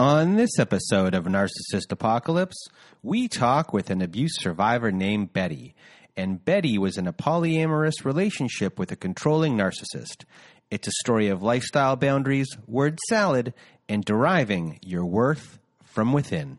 On this episode of Narcissist Apocalypse, we talk with an abuse survivor named Betty, and Betty was in a polyamorous relationship with a controlling narcissist. It's a story of lifestyle boundaries, word salad, and deriving your worth from within.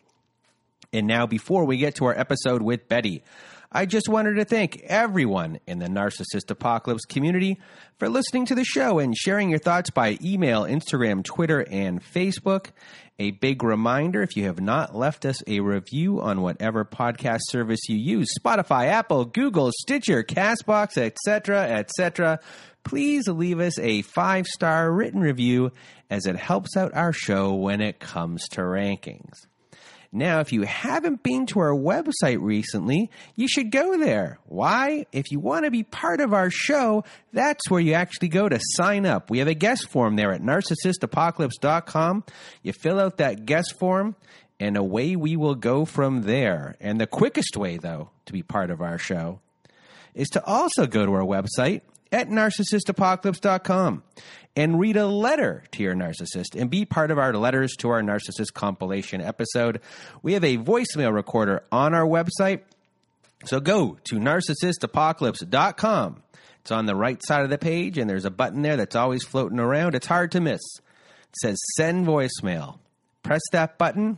And now, before we get to our episode with Betty, I just wanted to thank everyone in the Narcissist Apocalypse community for listening to the show and sharing your thoughts by email, Instagram, Twitter, and Facebook. A big reminder, if you have not left us a review on whatever podcast service you use, Spotify, Apple, Google, Stitcher, CastBox, etc., etc., please leave us a 5-star written review, as it helps out our show when it comes to rankings. Now, if you haven't been to our website recently, you should go there. Why? If you want to be part of our show, that's where you actually go to sign up. We have a guest form there at narcissistapocalypse.com. You fill out that guest form, and away we will go from there. And the quickest way, though, to be part of our show is to also go to our website at narcissistapocalypse.com and read a letter to your narcissist and be part of our Letters to Our Narcissist compilation episode. We have a voicemail recorder on our website, so go to narcissistapocalypse.com. It's on the right side of the page, and there's a button there that's always floating around. It's hard to miss. It says send voicemail. Press that button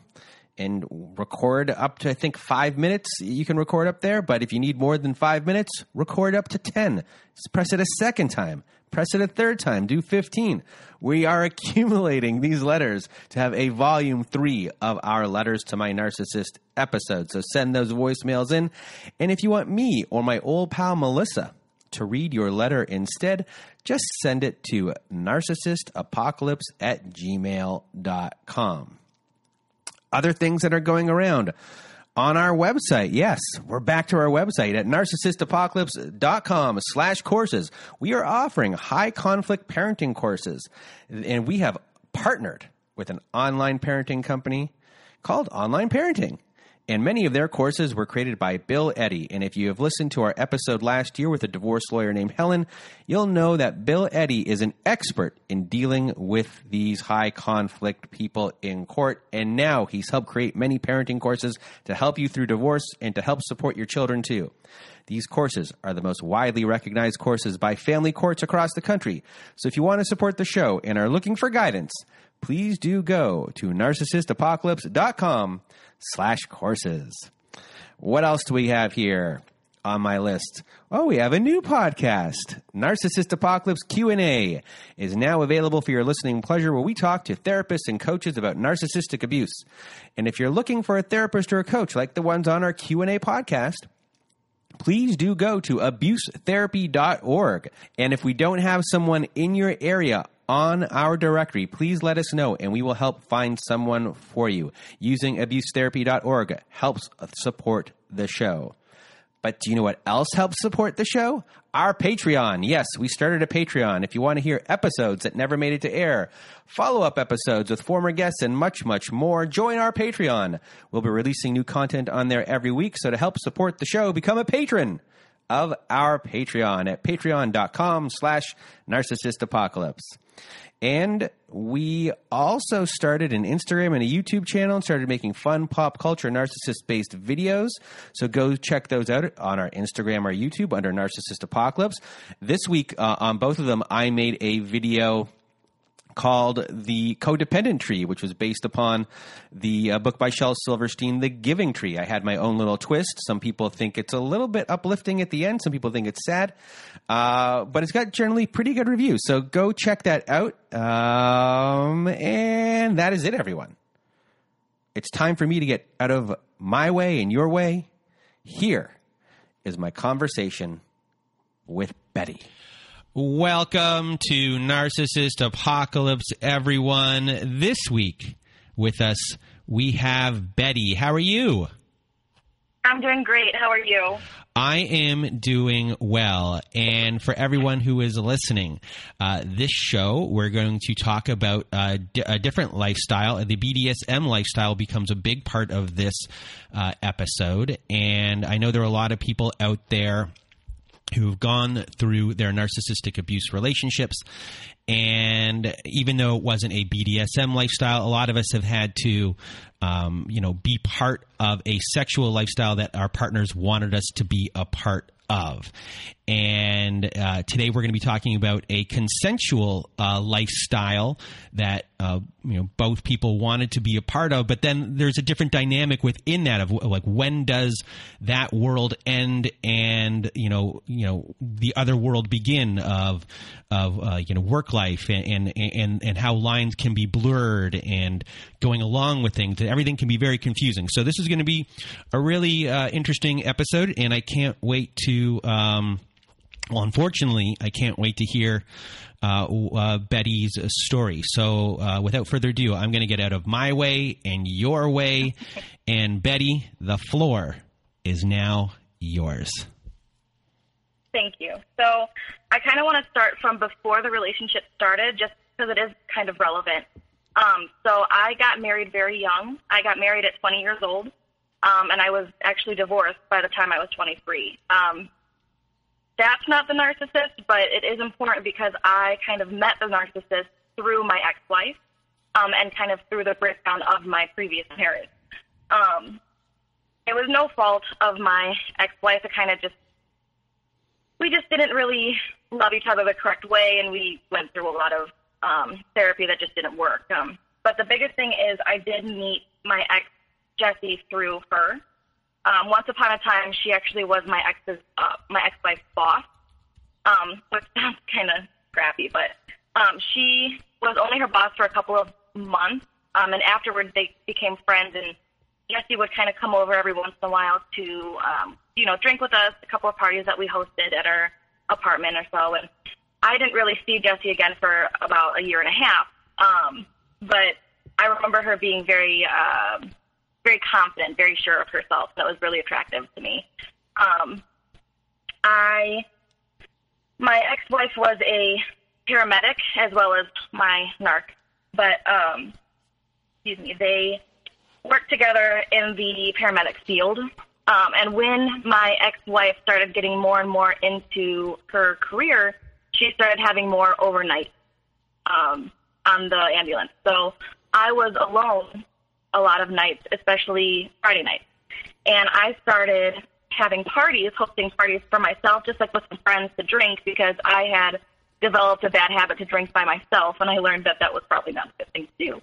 and record up to, I think, 5 minutes you can record up there. But if you need more than 5 minutes, record up to 10. Press it a second time. Press it a third time. Do 15. We are accumulating these letters to have a volume 3 of our Letters to My Narcissist episode. So send those voicemails in. And if you want me or my old pal Melissa to read your letter instead, just send it to narcissistapocalypse@gmail.com. Other things that are going around on our website. Yes, we're back to our website at narcissistapocalypse.com/courses. We are offering high conflict parenting courses, and we have partnered with an online parenting company called Online Parenting. And many of their courses were created by Bill Eddy. And if you have listened to our episode last year with a divorce lawyer named Helen, you'll know that Bill Eddy is an expert in dealing with these high conflict people in court. And now he's helped create many parenting courses to help you through divorce and to help support your children too. These courses are the most widely recognized courses by family courts across the country. So if you want to support the show and are looking for guidance, please do go to narcissistapocalypse.com/courses. What else do we have here on my list? Oh, we have a new podcast. Narcissist Apocalypse Q&A is now available for your listening pleasure, where we talk to therapists and coaches about narcissistic abuse. And if you're looking for a therapist or a coach like the ones on our Q&A podcast, please do go to abusetherapy.org. And if we don't have someone in your area on our directory, please let us know, and we will help find someone for you. Using abusetherapy.org helps support the show. But do you know what else helps support the show? Our Patreon. Yes, we started a Patreon. If you want to hear episodes that never made it to air, follow-up episodes with former guests, and much, much more, join our Patreon. We'll be releasing new content on there every week, so to help support the show, become a patron of our Patreon at patreon.com/narcissistapocalypse. And we also started an Instagram and a YouTube channel and started making fun pop culture narcissist-based videos. So go check those out on our Instagram or YouTube under Narcissist Apocalypse. This week on both of them, I made a video called The Codependent Tree, which was based upon the book by Shel Silverstein, The Giving Tree. I had my own little twist. Some people think it's a little bit uplifting at the end. Some people think it's sad. But it's got generally pretty good reviews. So go check that out. And that is it, everyone. It's time for me to get out of my way and your way. Here is my conversation with Betty. Welcome to Narcissist Apocalypse, everyone. This week with us, we have Betty. How are you? I'm doing great. How are you? I am doing well. And for everyone who is listening, this show, we're going to talk about a different lifestyle. The BDSM lifestyle becomes a big part of this episode. And I know there are a lot of people out there who've gone through their narcissistic abuse relationships. And even though it wasn't a BDSM lifestyle, a lot of us have had to, be part of a sexual lifestyle that our partners wanted us to be a part of. And today we're going to be talking about a consensual lifestyle that both people wanted to be a part of, but then there's a different dynamic within that of like, when does that world end and the other world begin of work life and how lines can be blurred and going along with things, and everything can be very confusing. So this is going to be a really interesting episode, and I can't wait to unfortunately, I can't wait to hear Betty's story. So without further ado, I'm going to get out of my way and your way. And Betty, the floor is now yours. Thank you. So I kind of want to start from before the relationship started, just because it is kind of relevant. So I got married very young. I got married at 20 years old, and I was actually divorced by the time I was 23. That's not the narcissist, but it is important because I kind of met the narcissist through my ex-wife and kind of through the breakdown of my previous marriage. It was no fault of my ex-wife. It kind of we didn't really love each other the correct way, and we went through a lot of therapy that just didn't work. But the biggest thing is I did meet my ex, Jessie, through her. Once upon a time, she actually was my ex-wife's boss, which sounds kind of crappy, but she was only her boss for a couple of months, and afterwards they became friends, and Jessie would kind of come over every once in a while to, drink with us, a couple of parties that we hosted at our apartment or so, and I didn't really see Jessie again for about a year and a half, but I remember her being very... very confident, very sure of herself. That was really attractive to me. My ex-wife was a paramedic as well as my narc, but, they worked together in the paramedic field. And when my ex-wife started getting more and more into her career, she started having more overnight, on the ambulance. So I was alone a lot of nights, especially Friday nights. And I started having parties, hosting parties for myself, just like with some friends to drink, because I had developed a bad habit to drink by myself, and I learned that was probably not a good thing to do.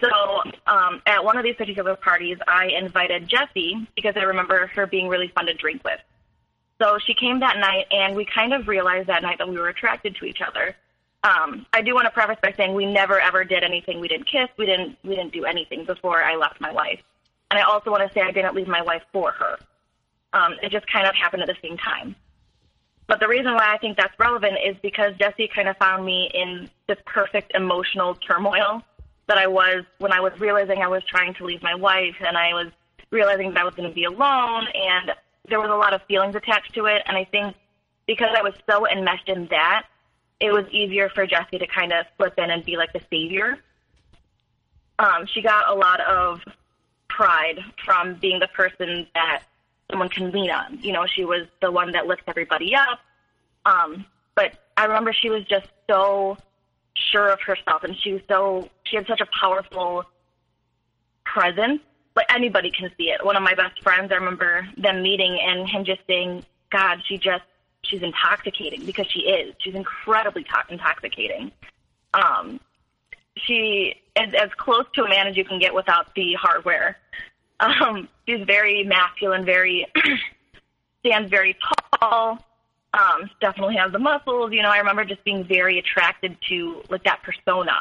So at one of these particular parties, I invited Jessie because I remember her being really fun to drink with. So she came that night, and we kind of realized that night that we were attracted to each other. I do want to preface by saying we never, ever did anything. We didn't kiss. We didn't do anything before I left my wife. And I also want to say I didn't leave my wife for her. It just kind of happened at the same time. But the reason why I think that's relevant is because Jessie kind of found me in this perfect emotional turmoil that I was when I was realizing I was trying to leave my wife, and I was realizing that I was going to be alone, and there was a lot of feelings attached to it. And I think because I was so enmeshed in that, it was easier for Jessie to kind of slip in and be like the savior. She got a lot of pride from being the person that someone can lean on. You know, she was the one that lifts everybody up. But I remember she was just so sure of herself, and she had such a powerful presence. Like, anybody can see it. One of my best friends, I remember them meeting and him just saying, God, she's intoxicating, because she is. She's incredibly intoxicating. She is as close to a man as you can get without the hardware. She's very masculine, stands very tall, definitely has the muscles. You know, I remember just being very attracted to, like, that persona,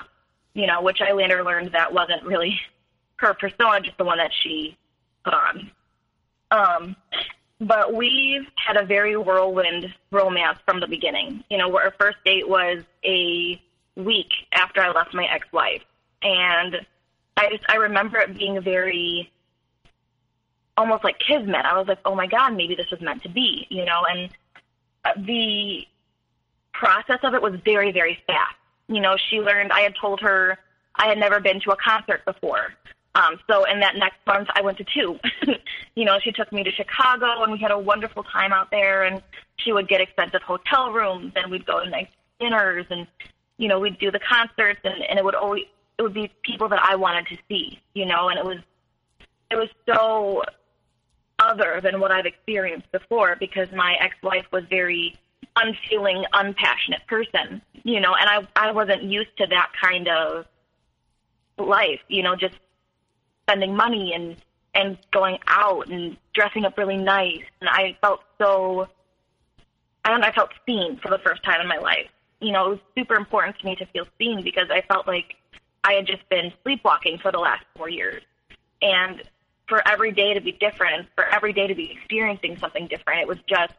you know, which I later learned that wasn't really her persona, just the one that she put on. But we've had a very whirlwind romance from the beginning. You know, where our first date was a week after I left my ex-wife. And I remember it being very, almost like kismet. I was like, oh my God, maybe this was meant to be, you know. And the process of it was very, very fast. You know, she learned, I had told her I had never been to a concert before. So in that next month, I went to 2. You know, she took me to Chicago, and we had a wonderful time out there, and she would get expensive hotel rooms, and we'd go to nice dinners, and, you know, we'd do the concerts, and it would be people that I wanted to see, you know, and it was so other than what I've experienced before, because my ex-wife was very unfeeling, unpassionate person, you know, and I wasn't used to that kind of life, you know, just spending money and going out and dressing up really nice. And I felt so, I don't know, I felt seen for the first time in my life. You know, it was super important to me to feel seen, because I felt like I had just been sleepwalking for the last 4 years. And for every day to be different, for every day to be experiencing something different, it was just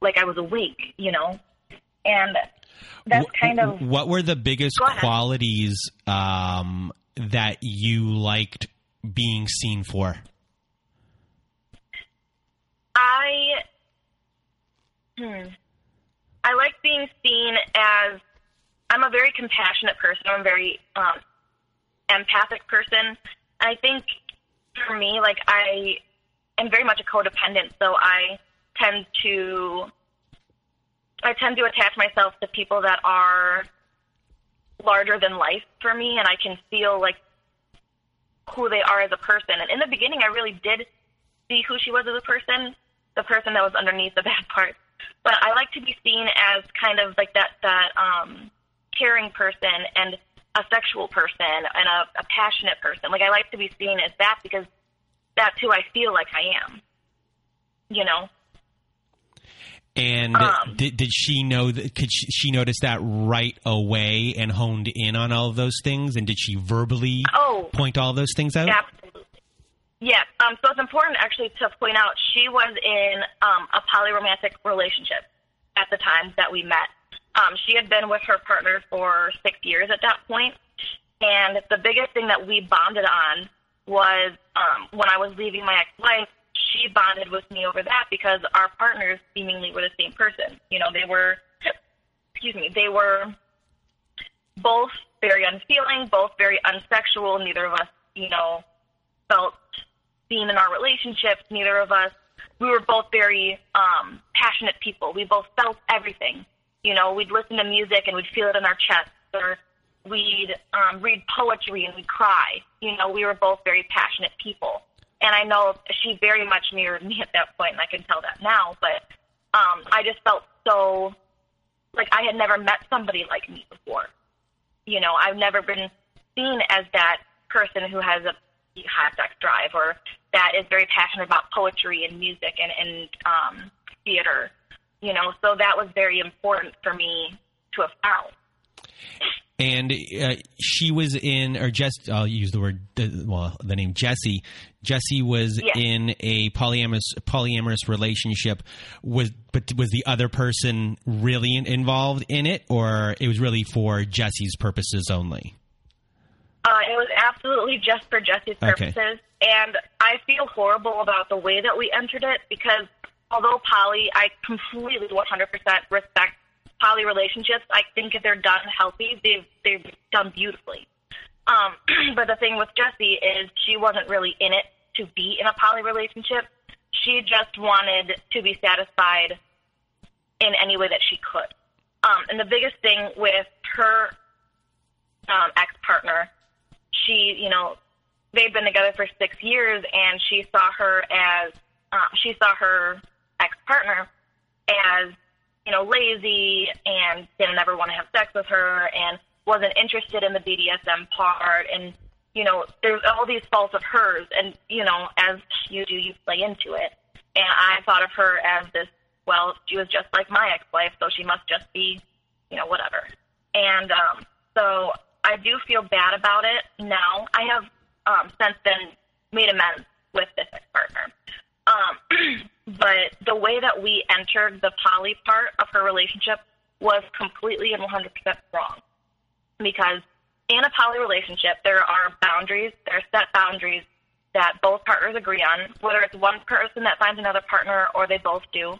like I was awake, you know? And that's kind of... What were the biggest qualities that you liked being seen for? I like being seen as, I'm a very compassionate person. I'm a very empathic person. I think for me, like, I am very much a codependent, so I tend to attach myself to people that are larger than life for me, and I can feel like who they are as a person. And in the beginning, I really did see who she was as a person, the person that was underneath the bad part. But I like to be seen as kind of like that caring person, and a sexual person, and a passionate person. Like, I like to be seen as that, because that's who I feel like I am, you know? And did she know that? Could she notice that right away and honed in on all of those things? And did she verbally point all those things out? Absolutely. Yes. So it's important actually to point out she was in a polyromantic relationship at the time that we met. She had been with her partner for 6 years at that point, and the biggest thing that we bonded on was when I was leaving my ex-wife. She bonded with me over that, because our partners seemingly were the same person. You know, they were both very unfeeling, both very unsexual. Neither of us, you know, felt seen in our relationship. Neither of us, we were both very passionate people. We both felt everything. You know, we'd listen to music and we'd feel it in our chests, or we'd read poetry and we'd cry. You know, we were both very passionate people. And I know she very much mirrored me at that point, and I can tell that now, but I just felt so, like, I had never met somebody like me before. You know, I've never been seen as that person who has a high sex drive, or that is very passionate about poetry and music and theater, you know, so that was very important for me to have found. And she was in, or just, I'll use the word, well, the name Jessie. Jessie was in a polyamorous relationship. Was the other person really involved in it, or it was really for Jessie's purposes only? It was absolutely just for Jessie's purposes. Okay. And I feel horrible about the way that we entered it, because although poly, I completely 100% respect poly relationships. I think if they're done healthy, they've done beautifully. But the thing with Jessie is she wasn't really in it to be in a poly relationship. She just wanted to be satisfied in any way that she could. And the biggest thing with her ex-partner, she, you know, they've been together for 6 years, and she saw her as, she saw her ex-partner as, you know, lazy and didn't ever want to have sex with her and wasn't interested in the BDSM part. And, you know, there's all these faults of hers. And, you know, as you do, you play into it. And I thought of her as this, well, she was just like my ex-wife, so she must just be, you know, whatever. And so I do feel bad about it now. I have since then made amends with this ex-partner. But the way that we entered the poly part of her relationship was completely and 100% wrong. Because in a poly relationship, there are boundaries, there are set boundaries that both partners agree on, whether it's one person that finds another partner or they both do.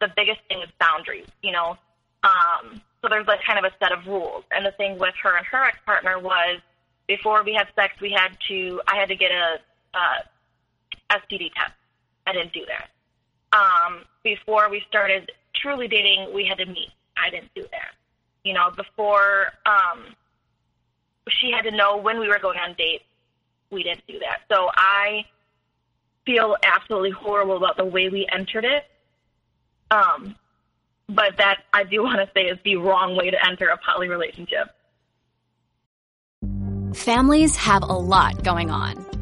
The biggest thing is boundaries, you know. So there's like kind of a set of rules. And the thing with her and her ex-partner was before we had sex, we had to, I had to get a STD test. I didn't do that. Before we started truly dating, we had to meet. I didn't do that. You know, before she had to know when we were going on dates, we didn't do that. So I feel absolutely horrible about the way we entered it. But that, I do want to say, is the wrong way to enter a poly relationship. Families have a lot going on.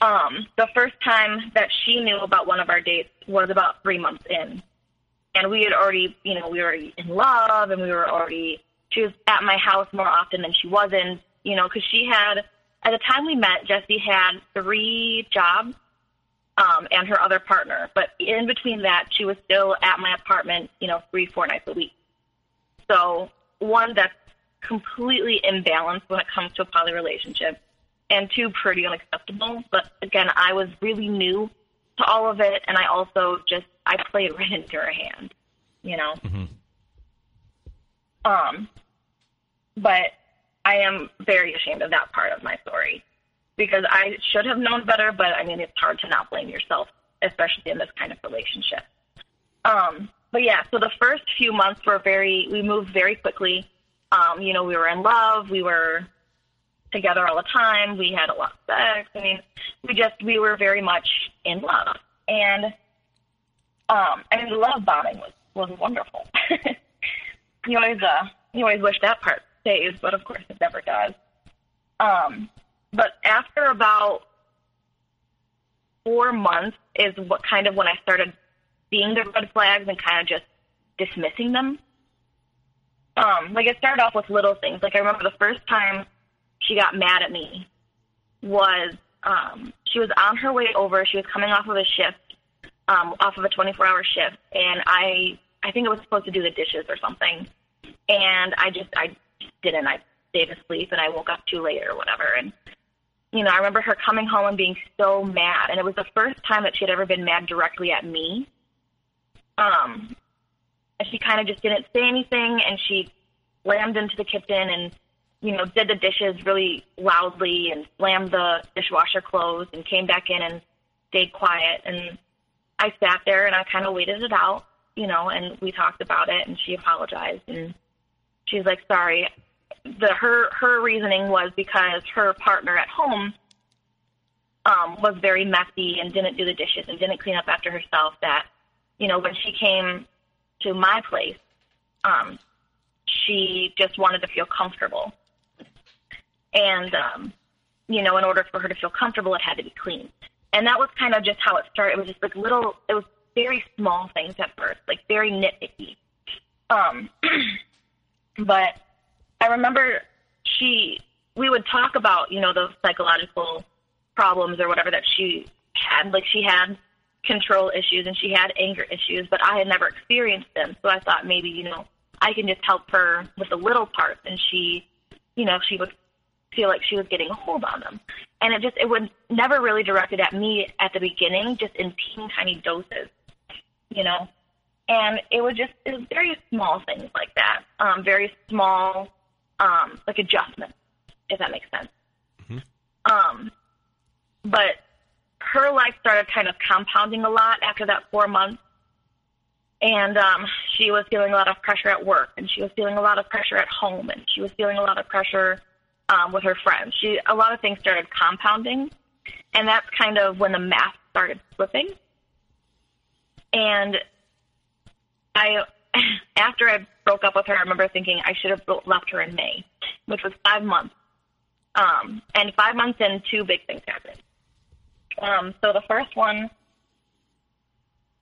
The first time that she knew about one of our dates was about 3 months in. And we had already, you know, we were already in love, and we were already, she was at my house more often than she wasn't, you know, because she had, at the time we met, Jessie had 3 jobs and her other partner. But in between that, she was still at my apartment, you know, 3-4 nights a week. So one, that's completely imbalanced when it comes to a poly relationship. And 2, pretty unacceptable. But again, I was really new to all of it, and I also just, I played right into her hand, you know? Mm-hmm. But I am very ashamed of that part of my story because I should have known better, but I mean, it's hard to not blame yourself, especially in this kind of relationship. But yeah, so the first few months were we moved very quickly. You know, we were in love, we were together all the time. We had a lot of sex. I mean, we were very much in love. And the love bombing was wonderful. You always wish that part stays, but of course it never does. But after about 4 months is what kind of when I started seeing the red flags and kind of just dismissing them. Like it started off with little things. Like I remember the first time she got mad at me was she was on her way over. She was coming off of a shift, off of a 24-hour shift, and I think I was supposed to do the dishes or something, and I just didn't. I stayed asleep, and I woke up too late or whatever. And, you know, I remember her coming home and being so mad, and it was the first time that she had ever been mad directly at me. And she kind of just didn't say anything, and she slammed into the kitchen and, you know, did the dishes really loudly and slammed the dishwasher closed and came back in and stayed quiet. And I sat there and I kind of waited it out, you know, and we talked about it and she apologized. And she's like, sorry. Her reasoning was because her partner at home was very messy and didn't do the dishes and didn't clean up after herself, that, you know, when she came to my place, she just wanted to feel comfortable. And, you know, in order for her to feel comfortable, it had to be clean. And that was kind of just how it started. It was just like it was very small things at first, like very nitpicky. But I remember we would talk about, you know, the psychological problems or whatever that she had. Like she had control issues and she had anger issues, but I had never experienced them. So I thought maybe, you know, I can just help her with the little parts, and she, you know, she would feel like she was getting a hold on them. And it just, it was never really directed at me at the beginning, just in teeny tiny doses, you know. And it was just, it was very small things like that, very small, like adjustments, if that makes sense. Mm-hmm. But her life started kind of compounding a lot after that 4 months. And she was feeling a lot of pressure at work, and she was feeling a lot of pressure at home, and she was feeling a lot of pressure with her friends. A lot of things started compounding, and that's kind of when the math started flipping. And after I broke up with her, I remember thinking I should have left her in May, which was 5 months. And 5 months in, two big things happened. So the first one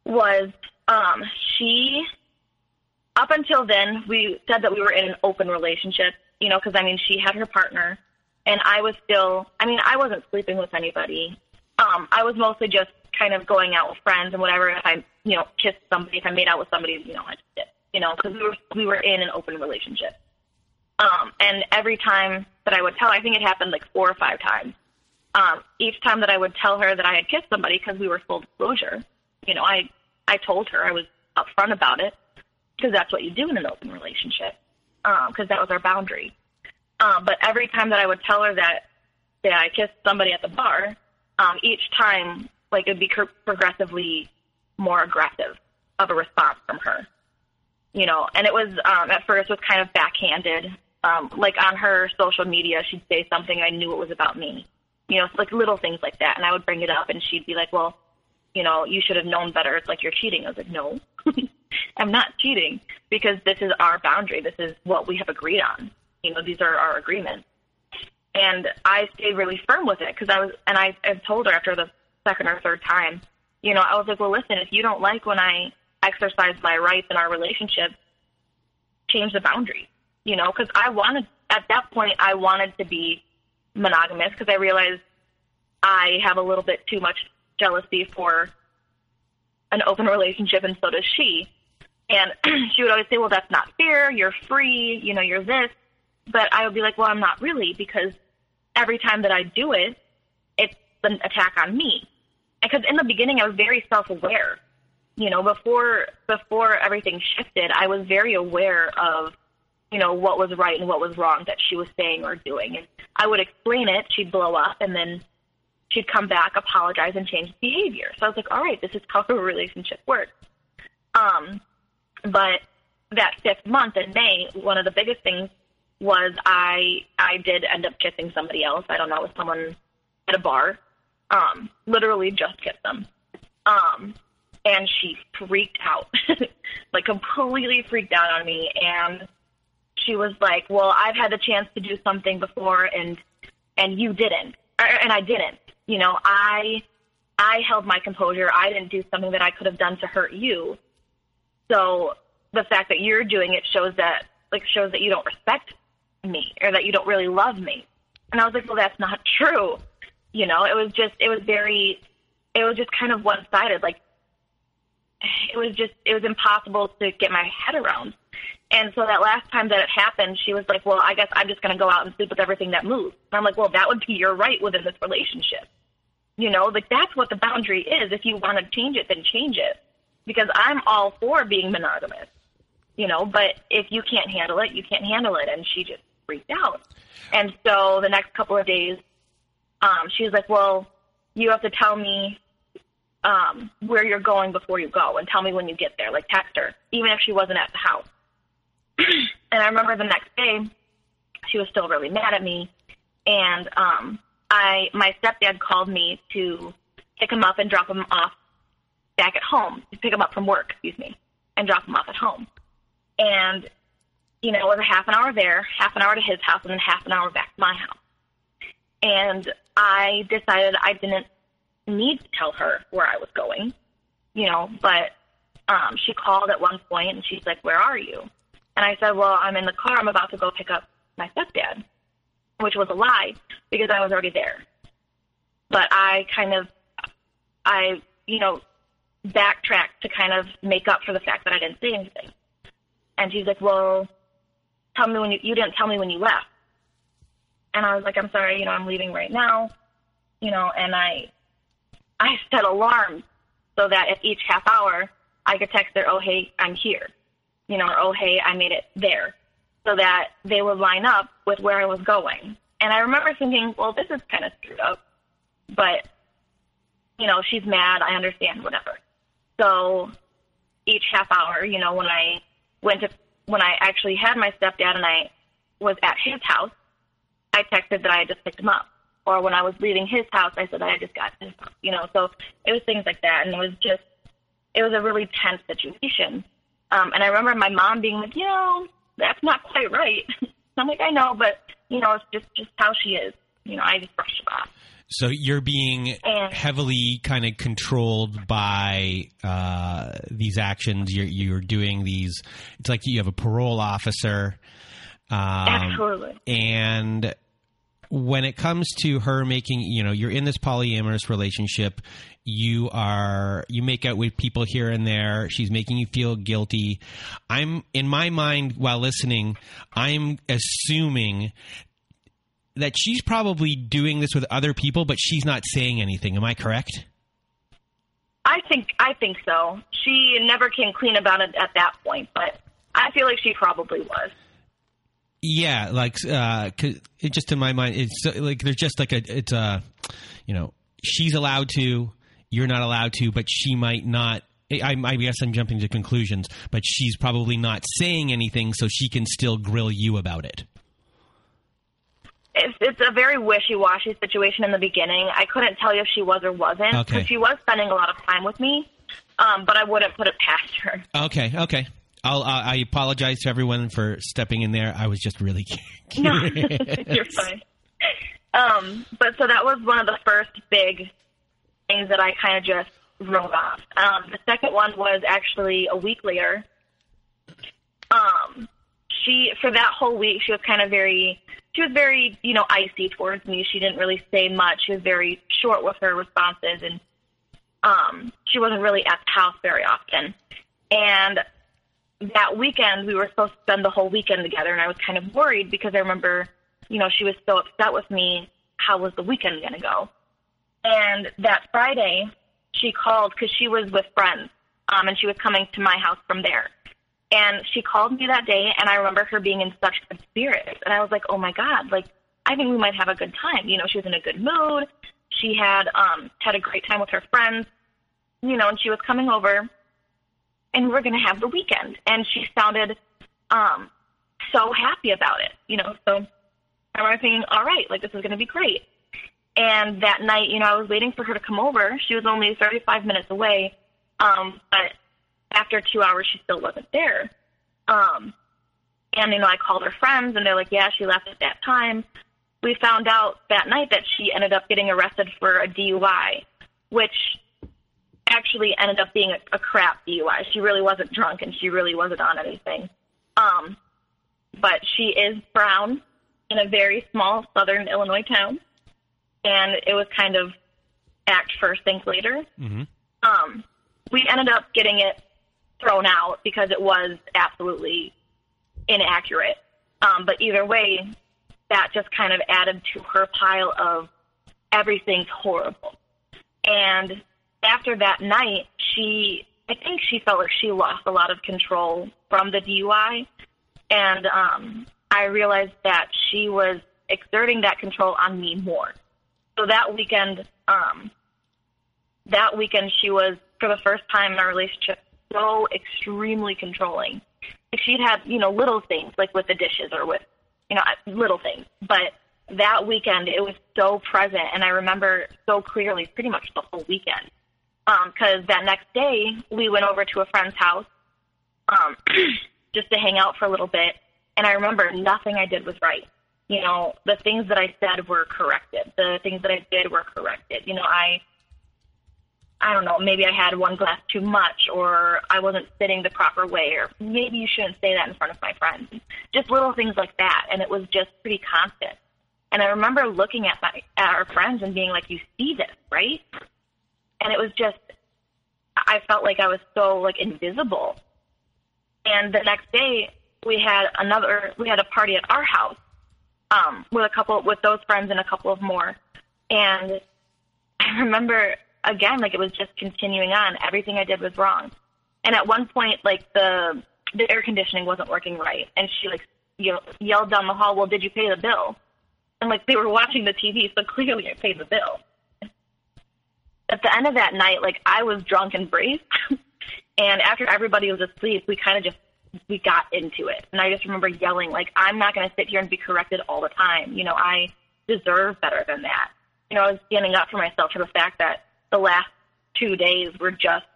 was... she, up until then, we said that we were in an open relationship, you know, because, I mean, she had her partner, and I was still, I mean, I wasn't sleeping with anybody. I was mostly just kind of going out with friends and whatever. If I, you know, kissed somebody, if I made out with somebody, you know, I just did, you know, because we were in an open relationship. And every time that I would tell her, I think it happened like 4 or 5 times, each time that I would tell her that I had kissed somebody, because we were full disclosure, you know, I told her, I was upfront about it, because that's what you do in an open relationship, because that was our boundary. But every time that I would tell her that I kissed somebody at the bar, each time, like, it would be progressively more aggressive of a response from her, you know. And it was, at first, was kind of backhanded. Like, on her social media, she'd say something, I knew it was about me. You know, like, little things like that. And I would bring it up, and she'd be like, well, you know, you should have known better. It's like, you're cheating. I was like, no, I'm not cheating, because this is our boundary. This is what we have agreed on. You know, these are our agreements. And I stayed really firm with it, because I told her after the second or third time, you know, I was like, well, listen, if you don't like when I exercise my rights in our relationship, change the boundary, you know, because I wanted, at that point, I wanted to be monogamous, because I realized I have a little bit too much jealousy for an open relationship, and so does she. And she would always say, well, that's not fair, you're free, you know, you're this. But I would be like, well, I'm not really, because every time that I do it, it's an attack on me. Because in the beginning, I was very self-aware. You know, before everything shifted, I was very aware of, you know, what was right and what was wrong that she was saying or doing. And I would explain it, she'd blow up, and then she'd come back, apologize, and change behavior. So I was like, all right, this is how a relationship works. But that 5th month in May, one of the biggest things was I did end up kissing somebody else. I don't know, it was someone at a bar, literally just kissed them. And she freaked out, like completely freaked out on me. And she was like, well, I've had the chance to do something before, and you didn't. And I didn't. You know, I held my composure. I didn't do something that I could have done to hurt you. So the fact that you're doing it shows that you don't respect me, or that you don't really love me. And I was like, well, that's not true. You know, it was just kind of one-sided. Like, it was impossible to get my head around. And so that last time that it happened, she was like, well, I guess I'm just going to go out and sleep with everything that moves. And I'm like, well, that would be your right within this relationship. You know, like, that's what the boundary is. If you want to change it, then change it. Because I'm all for being monogamous, you know, but if you can't handle it, you can't handle it. And she just freaked out. And so the next couple of days, she was like, well, you have to tell me where you're going before you go, and tell me when you get there. Like, text her, even if she wasn't at the house. And I remember the next day, she was still really mad at me, and my stepdad called me to pick him up and drop him off back at home, to pick him up from work, and drop him off at home. And, you know, it was a half an hour there, half an hour to his house, and then half an hour back to my house. And I decided I didn't need to tell her where I was going, you know, but she called at one point, and she's like, where are you? And I said, well, I'm in the car. I'm about to go pick up my stepdad, which was a lie, because I was already there. But I kind of, you know, backtrack to kind of make up for the fact that I didn't say anything. And she's like, well, tell me when you didn't tell me when you left. And I was like, I'm sorry, I'm leaving right now, and I set alarms so that at each half hour I could text her, oh, hey, I'm here, or oh, hey, I made it there, so that they would line up with where I was going. And I remember thinking, well, this is kind of screwed up, but, she's mad, I understand, whatever. So each half hour, when I actually had my stepdad and I was at his house, I texted that I had just picked him up. Or when I was leaving his house, I said that I just got his house, So it was things like that. And it was a really tense situation. And I remember my mom being like, that's not quite right. I'm like, I know, but, it's just how she is. I just brushed it off. So you're being heavily kind of controlled by these actions. You're doing these. It's like you have a parole officer. Absolutely. And when it comes to her making, you're in this polyamorous relationship. You make out with people here and there. She's making you feel guilty. I'm in my mind while listening, I'm assuming that she's probably doing this with other people, but she's not saying anything. Am I correct? I think so. She never came clean about it at that point, but I feel like she probably was. Yeah, it just in my mind, it's like there's just like she's allowed to, you're not allowed to, but she might not. I guess I'm jumping to conclusions, but she's probably not saying anything, so she can still grill you about it. It's a very wishy-washy situation in the beginning. I couldn't tell you if she was or wasn't, because she was spending a lot of time with me, but I wouldn't put it past her. Okay. I apologize to everyone for stepping in there. I was just really curious. No, you're fine. But so that was one of the first big things that I kind of just wrote off. The second one was actually a week later. For that whole week, she was kind of very, icy towards me. She didn't really say much. She was very short with her responses, and she wasn't really at the house very often. And that weekend, we were supposed to spend the whole weekend together, and I was kind of worried because I remember, she was so upset with me. How was the weekend going to go? And that Friday, she called because she was with friends, and she was coming to my house from there. And she called me that day, and I remember her being in such good spirits. And I was like, oh, my God, I think we might have a good time. She was in a good mood. She had had a great time with her friends, and she was coming over, and we were going to have the weekend. And she sounded so happy about it, So I remember thinking, all right, this is going to be great. And that night, I was waiting for her to come over. She was only 35 minutes away, but after 2 hours, she still wasn't there. And, I called her friends, and they're like, yeah, she left at that time. We found out that night that she ended up getting arrested for a DUI, which actually ended up being a crap DUI. She really wasn't drunk, and she really wasn't on anything. But she is brown in a very small southern Illinois town, and it was kind of act first, think later. Mm-hmm. We ended up getting it thrown out because it was absolutely inaccurate. But either way, that just kind of added to her pile of everything's horrible. And after that night, I think she felt like she lost a lot of control from the DUI. And I realized that she was exerting that control on me more. So that weekend she was, for the first time in our relationship, so extremely controlling. Like she'd have, little things like with the dishes or with, little things. But that weekend it was so present, and I remember so clearly pretty much the whole weekend. Because that next day we went over to a friend's house just to hang out for a little bit, and I remember nothing I did was right. The things that I said were corrected. The things that I did were corrected. I don't know, maybe I had one glass too much, or I wasn't sitting the proper way, or maybe you shouldn't say that in front of my friends. Just little things like that, and it was just pretty constant. And I remember looking at our friends and being like, you see this, right? And it was just, I felt like I was so like invisible. And the next day we had a party at our house, with those friends and a couple of more. And I remember again, like it was just continuing on. Everything I did was wrong. And at one point, like the air conditioning wasn't working right. And she yelled down the hall, well, did you pay the bill? And like they were watching the TV, so clearly I paid the bill. At the end of that night, like I was drunk and brave. And after everybody was asleep, we got into it. And I just remember yelling, like, I'm not going to sit here and be corrected all the time. You know, I deserve better than that. You know, I was standing up for myself for the fact that the last 2 days were just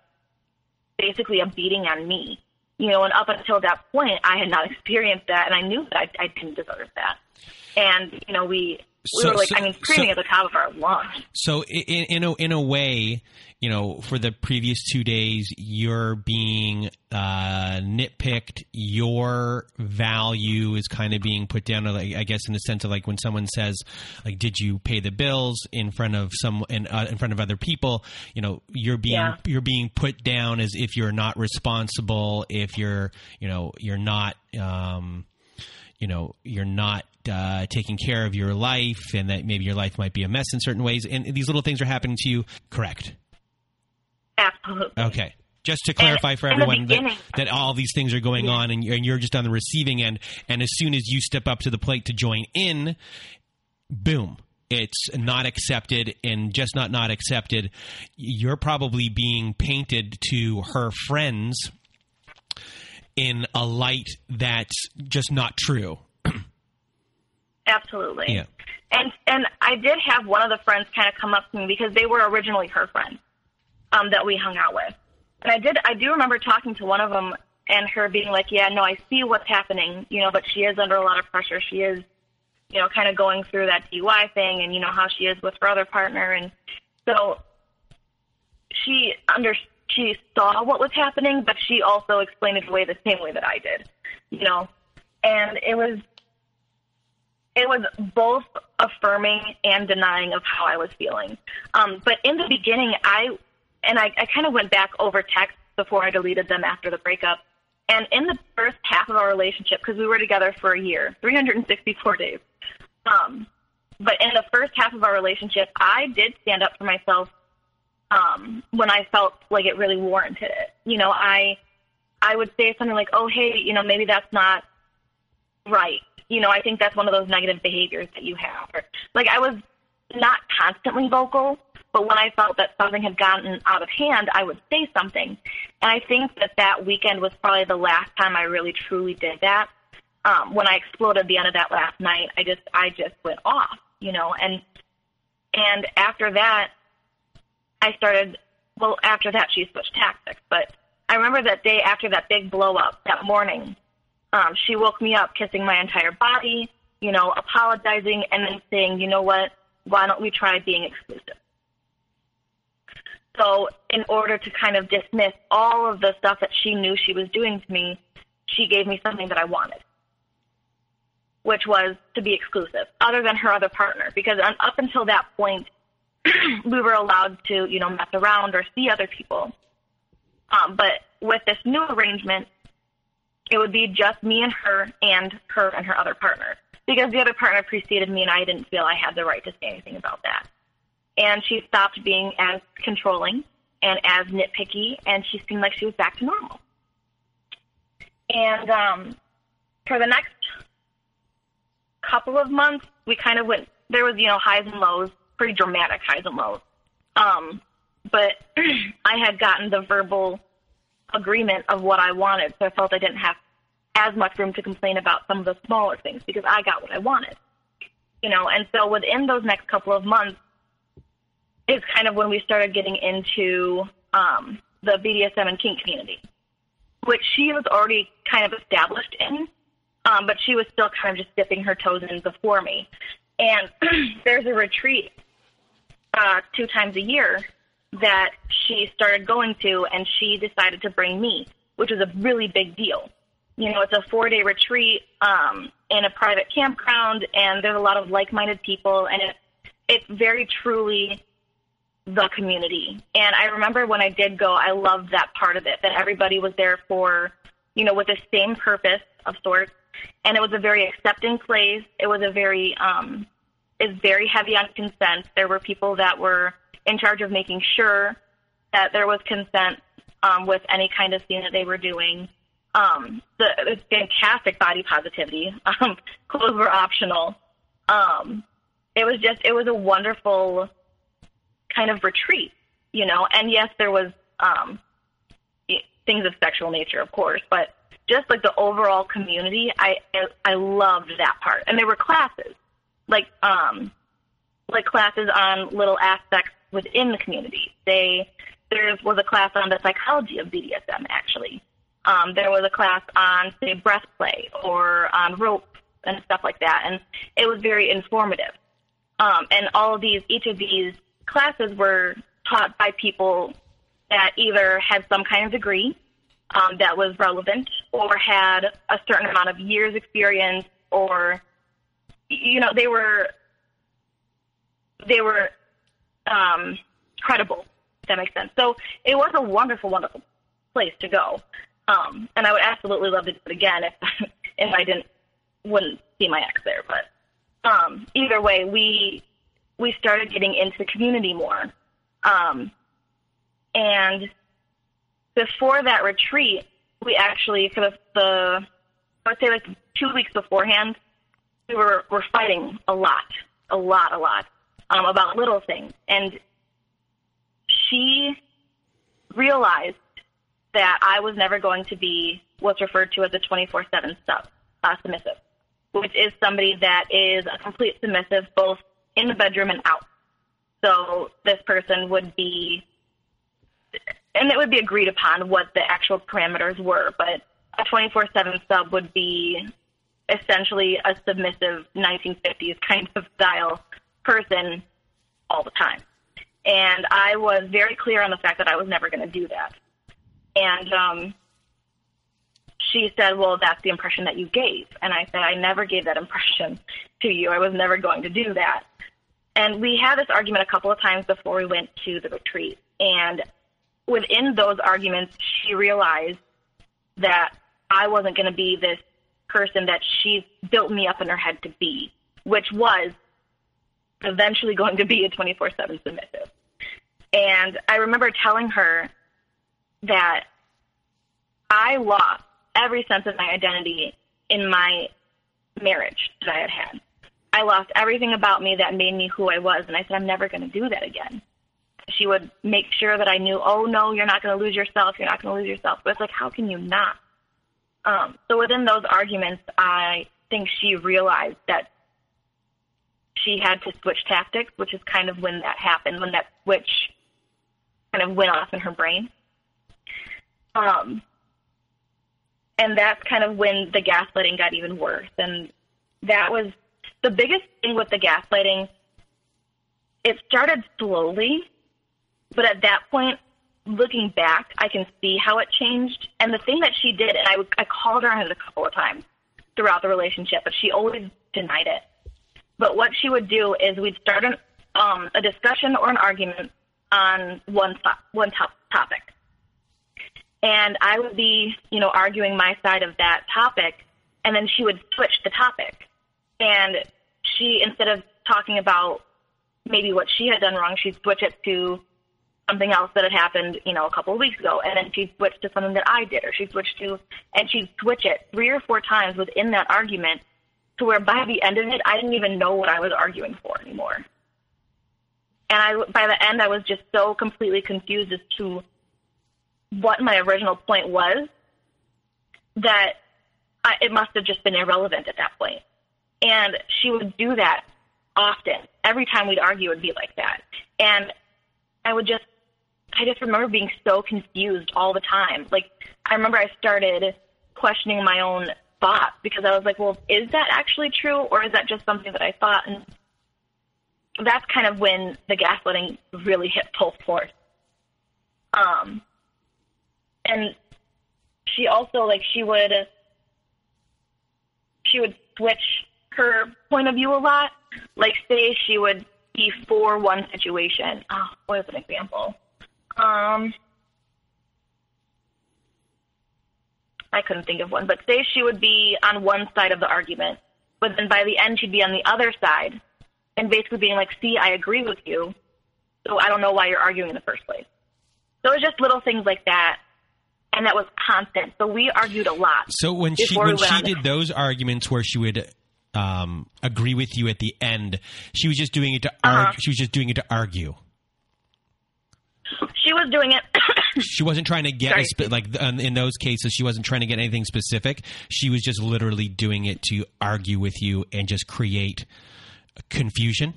basically a beating on me. You know, and up until that point, I had not experienced that, and I knew that I didn't deserve that. And, you know, we were screaming at the top of our lungs. So in a way, you know, for the previous 2 days, you're being nitpicked. Your value is kind of being put down, like, I guess, in the sense of like when someone says, like, did you pay the bills in front of other people? You know, you're being put down as if you're not responsible, if you're not taking care of your life, and that maybe your life might be a mess in certain ways. And these little things are happening to you, correct? Absolutely. Okay. Just to clarify for everyone that all these things are going on and you're just on the receiving end. And as soon as you step up to the plate to join in, boom, it's not accepted. And just not accepted, you're probably being painted to her friends in a light that's just not true. Absolutely. Yeah. And I did have one of the friends kind of come up to me because they were originally her friends that we hung out with. And I do remember talking to one of them and her being like, yeah, no, I see what's happening, you know, but she is under a lot of pressure. She is, you know, kind of going through that DUI thing and, you know, how she is with her other partner. And so she saw what was happening, but she also explained it away the same way that I did, you know. And it was both affirming and denying of how I was feeling. But in the beginning, I kind of went back over texts before I deleted them after the breakup. And in the first half of our relationship, because we were together for a year, 364 days. But in the first half of our relationship, I did stand up for myself when I felt like it really warranted it. You know, I would say something like, oh, hey, you know, maybe that's not right. You know, I think that's one of those negative behaviors that you have. Or, like, I was not constantly vocal, but when I felt that something had gotten out of hand, I would say something. And I think that weekend was probably the last time I really truly did that. When I exploded the end of that last night, I just went off, you know. And after that, after that she switched tactics. But I remember that day after that big blow-up, that morning, she woke me up kissing my entire body, you know, apologizing, and then saying, you know what, why don't we try being exclusive? So in order to kind of dismiss all of the stuff that she knew she was doing to me, she gave me something that I wanted, which was to be exclusive, other than her other partner. Because up until that point, we were allowed to, you know, mess around or see other people. But with this new arrangement, it would be just me and her and her other partner, because the other partner preceded me and I didn't feel I had the right to say anything about that. And she stopped being as controlling and as nitpicky, and she seemed like she was back to normal. And for the next couple of months, we kind of went, there was, you know, highs and lows, pretty dramatic highs and lows. But I had gotten the verbal agreement of what I wanted, so I felt I didn't have as much room to complain about some of the smaller things because I got what I wanted, you know. And so within those next couple of months is kind of when we started getting into the BDSM and kink community, which she was already kind of established in, but she was still kind of just dipping her toes in before me. And there's a retreat 2 times a year that she started going to, and she decided to bring me, which was a really big deal. You know, it's a 4-day retreat in a private campground, and there's a lot of like-minded people, and it's very truly the community. And I remember when I did go, I loved that part of it, that everybody was there for, you know, with the same purpose of sorts. And it was a very accepting place. It was a very, it's very heavy on consent. There were people that were in charge of making sure that there was consent with any kind of scene that they were doing. It's fantastic body positivity. Clothes were optional. It was a wonderful kind of retreat, you know. And yes, there was things of sexual nature, of course, but just like the overall community, I loved that part. And there were classes, like classes on little aspects within the community. There was a class on the psychology of BDSM, actually. There was a class on, say, breath play or on rope and stuff like that, and it was very informative. And all of these, each of these classes were taught by people that either had some kind of degree that was relevant or had a certain amount of years experience, or, you know, they were credible, if that makes sense. So it was a wonderful, wonderful place to go. And I would absolutely love to do it again if I wouldn't see my ex there. But either way, we started getting into the community more. And before that retreat, we actually kind of I would say like 2 weeks beforehand, we were fighting a lot about little things. And she realized that I was never going to be what's referred to as a 24/7 submissive, which is somebody that is a complete submissive both in the bedroom and out. So this person would be, and it would be agreed upon what the actual parameters were, but a 24/7 sub would be essentially a submissive 1950s kind of style person all the time. And I was very clear on the fact that I was never going to do that. And she said, well, that's the impression that you gave. And I said, I never gave that impression to you. I was never going to do that. And we had this argument a couple of times before we went to the retreat. And within those arguments, she realized that I wasn't going to be this person that she built me up in her head to be, which was eventually going to be a 24/7 submissive. And I remember telling her that I lost every sense of my identity in my marriage that I had had. I lost everything about me that made me who I was, and I said, I'm never going to do that again. She would make sure that I knew, oh, no, you're not going to lose yourself. You're not going to lose yourself. But it's like, how can you not? So within those arguments, I think she realized that she had to switch tactics, which is kind of when that happened, when that switch kind of went off in her brain. And that's kind of when the gaslighting got even worse. And that was the biggest thing with the gaslighting. It started slowly, but at that point, looking back, I can see how it changed. And the thing that she did, and I called her on it a couple of times throughout the relationship, but she always denied it. But what she would do is we'd start a discussion or an argument on one topic. And I would be, you know, arguing my side of that topic, and then she would switch the topic. And she, instead of talking about maybe what she had done wrong, she'd switch it to something else that had happened, you know, a couple of weeks ago. And then she'd switch to something that I did, or she'd switch it 3 or 4 times within that argument to where by the end of it, I didn't even know what I was arguing for anymore. And by the end, I was just so completely confused as to what my original point was, that it must have just been irrelevant at that point. And she would do that often. Every time we'd argue, it would be like that. And I just remember being so confused all the time. Like, I remember I started questioning my own thoughts because I was like, well, is that actually true, or is that just something that I thought? And that's kind of when the gaslighting really hit full force. And she also, like, she would switch her point of view a lot. Like, say she would be for one situation. Oh, what is an example? I couldn't think of one, but say she would be on one side of the argument, but then by the end she'd be on the other side and basically being like, see, I agree with you, so I don't know why you're arguing in the first place. So it was just little things like that, and that was constant. So we argued a lot. So when she did those arguments where she would agree with you at the end, she was just doing it to argue. She was just doing it to argue. She was doing it. She wasn't trying to get in those cases. She wasn't trying to get anything specific. She was just literally doing it to argue with you and just create confusion.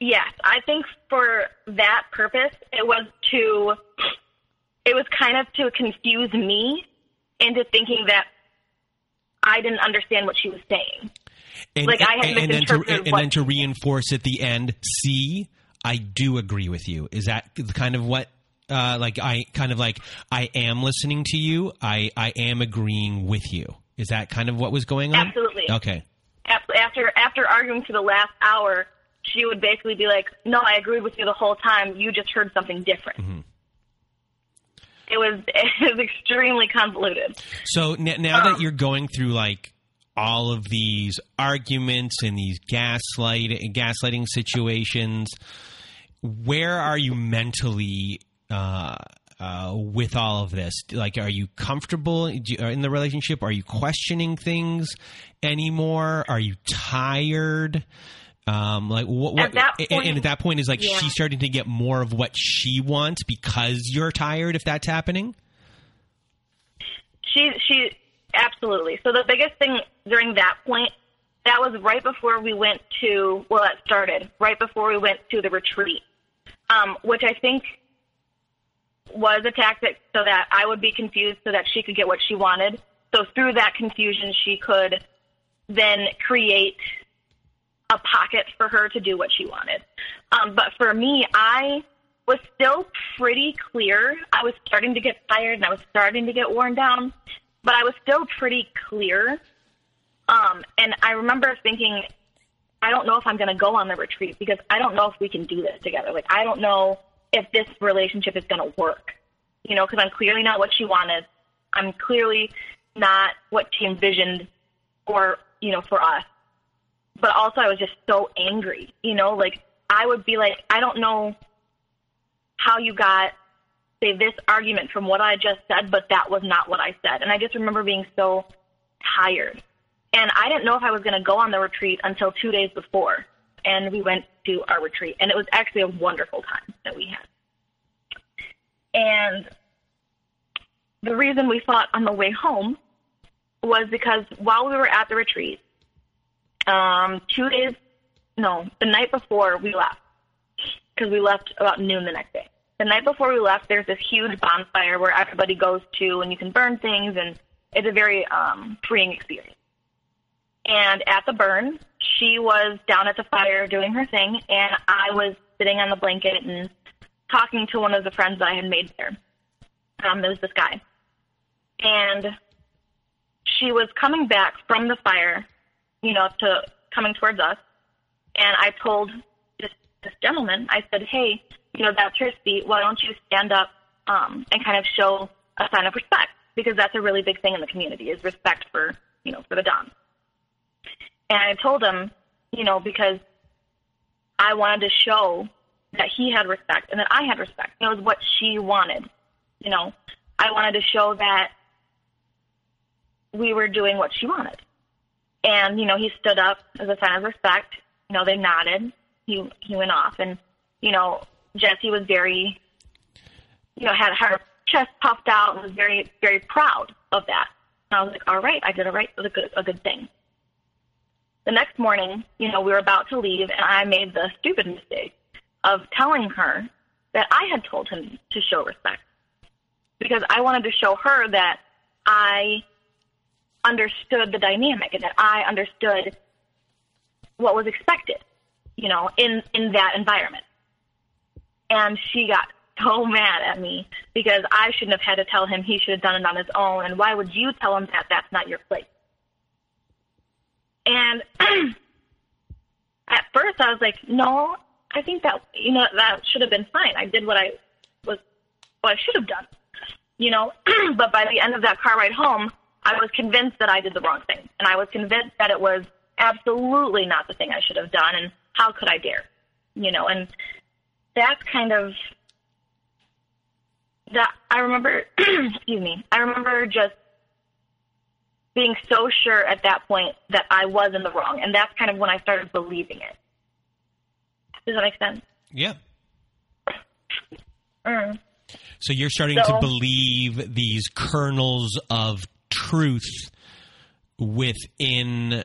Yes, I think for that purpose, it was kind of to confuse me into thinking that I didn't understand what she was saying. And then to reinforce at the end, see, I do agree with you. Is that kind of what, I am listening to you. I am agreeing with you. Is that kind of what was going on? Absolutely. Okay. After arguing for the last hour, she would basically be like, no, I agreed with you the whole time. You just heard something different. Mm-hmm. It was extremely convoluted. So now that you're going through like all of these arguments and these gaslighting situations, where are you mentally with all of this? Like, are you comfortable in the relationship? Are you questioning things anymore? Are you tired? At that point is like she's starting to get more of what she wants because you're tired. If that's happening, she absolutely. So the biggest thing during that point, that was right before we went to the retreat, which I think was a tactic so that I would be confused so that she could get what she wanted. So through that confusion, she could then create a pocket for her to do what she wanted. But for me, I was still pretty clear. I was starting to get tired and I was starting to get worn down, but I was still pretty clear. And I remember thinking, I don't know if I'm going to go on the retreat because I don't know if we can do this together. Like, I don't know if this relationship is going to work, you know, because I'm clearly not what she wanted. I'm clearly not what she envisioned for, you know, for us. But also I was just so angry, you know, like I would be like, I don't know how you got, say, this argument from what I just said, but that was not what I said. And I just remember being so tired. And I didn't know if I was going to go on the retreat until 2 days before. And we went to our retreat. And it was actually a wonderful time that we had. And the reason we fought on the way home was because while we were at the retreat, 2 days, no, the night before we left, because we left about noon the next day. The night before we left, there's this huge bonfire where everybody goes to and you can burn things, and it's a very freeing experience. And at the burn, she was down at the fire doing her thing, and I was sitting on the blanket and talking to one of the friends that I had made there. There was this guy. And she was coming back from the fire, you know, to coming towards us. And I told this gentleman, I said, hey, you know, that's her seat. Why don't you stand up and kind of show a sign of respect? Because that's a really big thing in the community is respect for, you know, for the dom. And I told him, you know, because I wanted to show that he had respect and that I had respect. It was what she wanted. You know, I wanted to show that we were doing what she wanted. And, you know, he stood up as a sign of respect. You know, they nodded. He went off. And, you know, Jessie was very, you know, had her chest puffed out and was very, very proud of that. And I was like, all right, I did a good thing. The next morning, you know, we were about to leave, and I made the stupid mistake of telling her that I had told him to show respect because I wanted to show her that I understood the dynamic and that I understood what was expected, you know, in that environment. And she got so mad at me because I shouldn't have had to tell him. He should have done it on his own. And why would you tell him that? That's not your place. And at first So I was like, no, I think that, you know, that should have been fine. I did what I should have done, you know. But by the end of that car ride home, I was convinced that I did the wrong thing. And I was convinced that it was absolutely not the thing I should have done. And how could I dare, you know? And that's kind of that. I remember, excuse me, I remember just being so sure at that point that I was in the wrong. And that's kind of when I started believing it. Does that make sense? Yeah. Mm. So you're starting to believe these kernels of truth within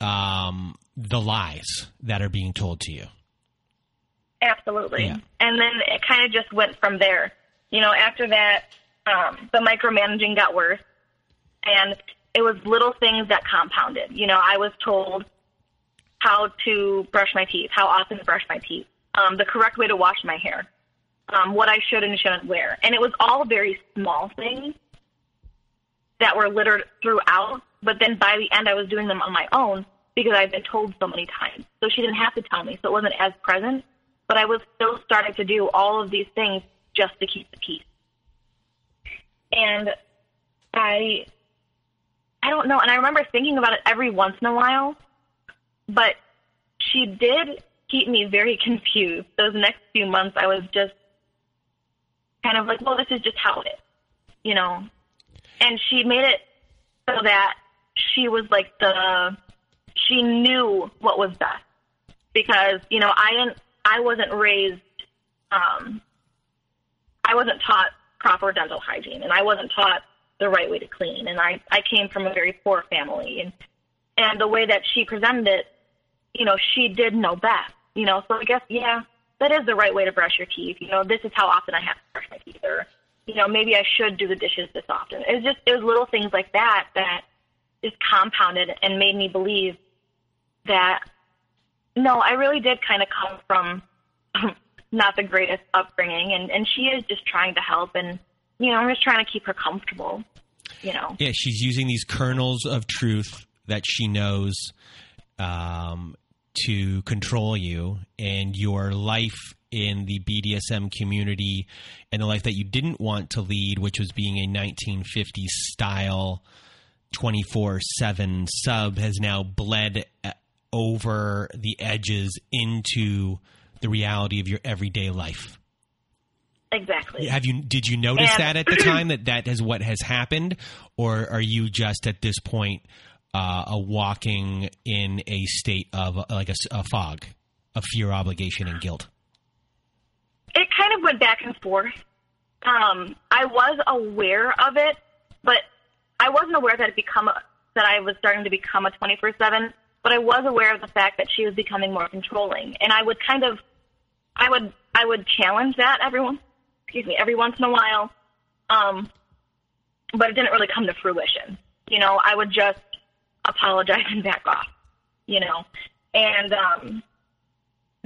the lies that are being told to you. Absolutely. Yeah. And then it kind of just went from there. You know, after that, the micromanaging got worse. And it was little things that compounded. You know, I was told how to brush my teeth, how often to brush my teeth, the correct way to wash my hair, what I should and shouldn't wear. And it was all very small things that were littered throughout. But then by the end, I was doing them on my own because I'd been told so many times. So she didn't have to tell me, so it wasn't as present. But I was still starting to do all of these things just to keep the peace. And I don't know. And I remember thinking about it every once in a while, but she did keep me very confused. Those next few months, I was just kind of like, well, this is just how it is, you know? And she made it so that she was like she knew what was best because, you know, I wasn't raised, I wasn't taught proper dental hygiene and I wasn't taught the right way to clean. And I came from a very poor family and the way that she presented it, you know, she did know best, you know? So I guess, yeah, that is the right way to brush your teeth. You know, this is how often I have to brush my teeth or, you know, maybe I should do the dishes this often. It was little things like that that just compounded and made me believe that, no, I really did kind of come from not the greatest upbringing. And she is just trying to help. And, you know, I'm just trying to keep her comfortable, you know. Yeah, she's using these kernels of truth that she knows to control you and your life in the BDSM community and the life that you didn't want to lead, which was being a 1950s style 24/7 sub, has now bled over the edges into the reality of your everyday life. Exactly. Did you notice that at the time that is what has happened, or are you just at this point walking in a state of like a fog of fear, obligation, and guilt? It kind of went back and forth. I was aware of it, but I wasn't aware that that I was starting to become a 24/7. But I was aware of the fact that she was becoming more controlling, and I would I would challenge that every once in a while, but it didn't really come to fruition. You know, I would just apologize and back off. You know, and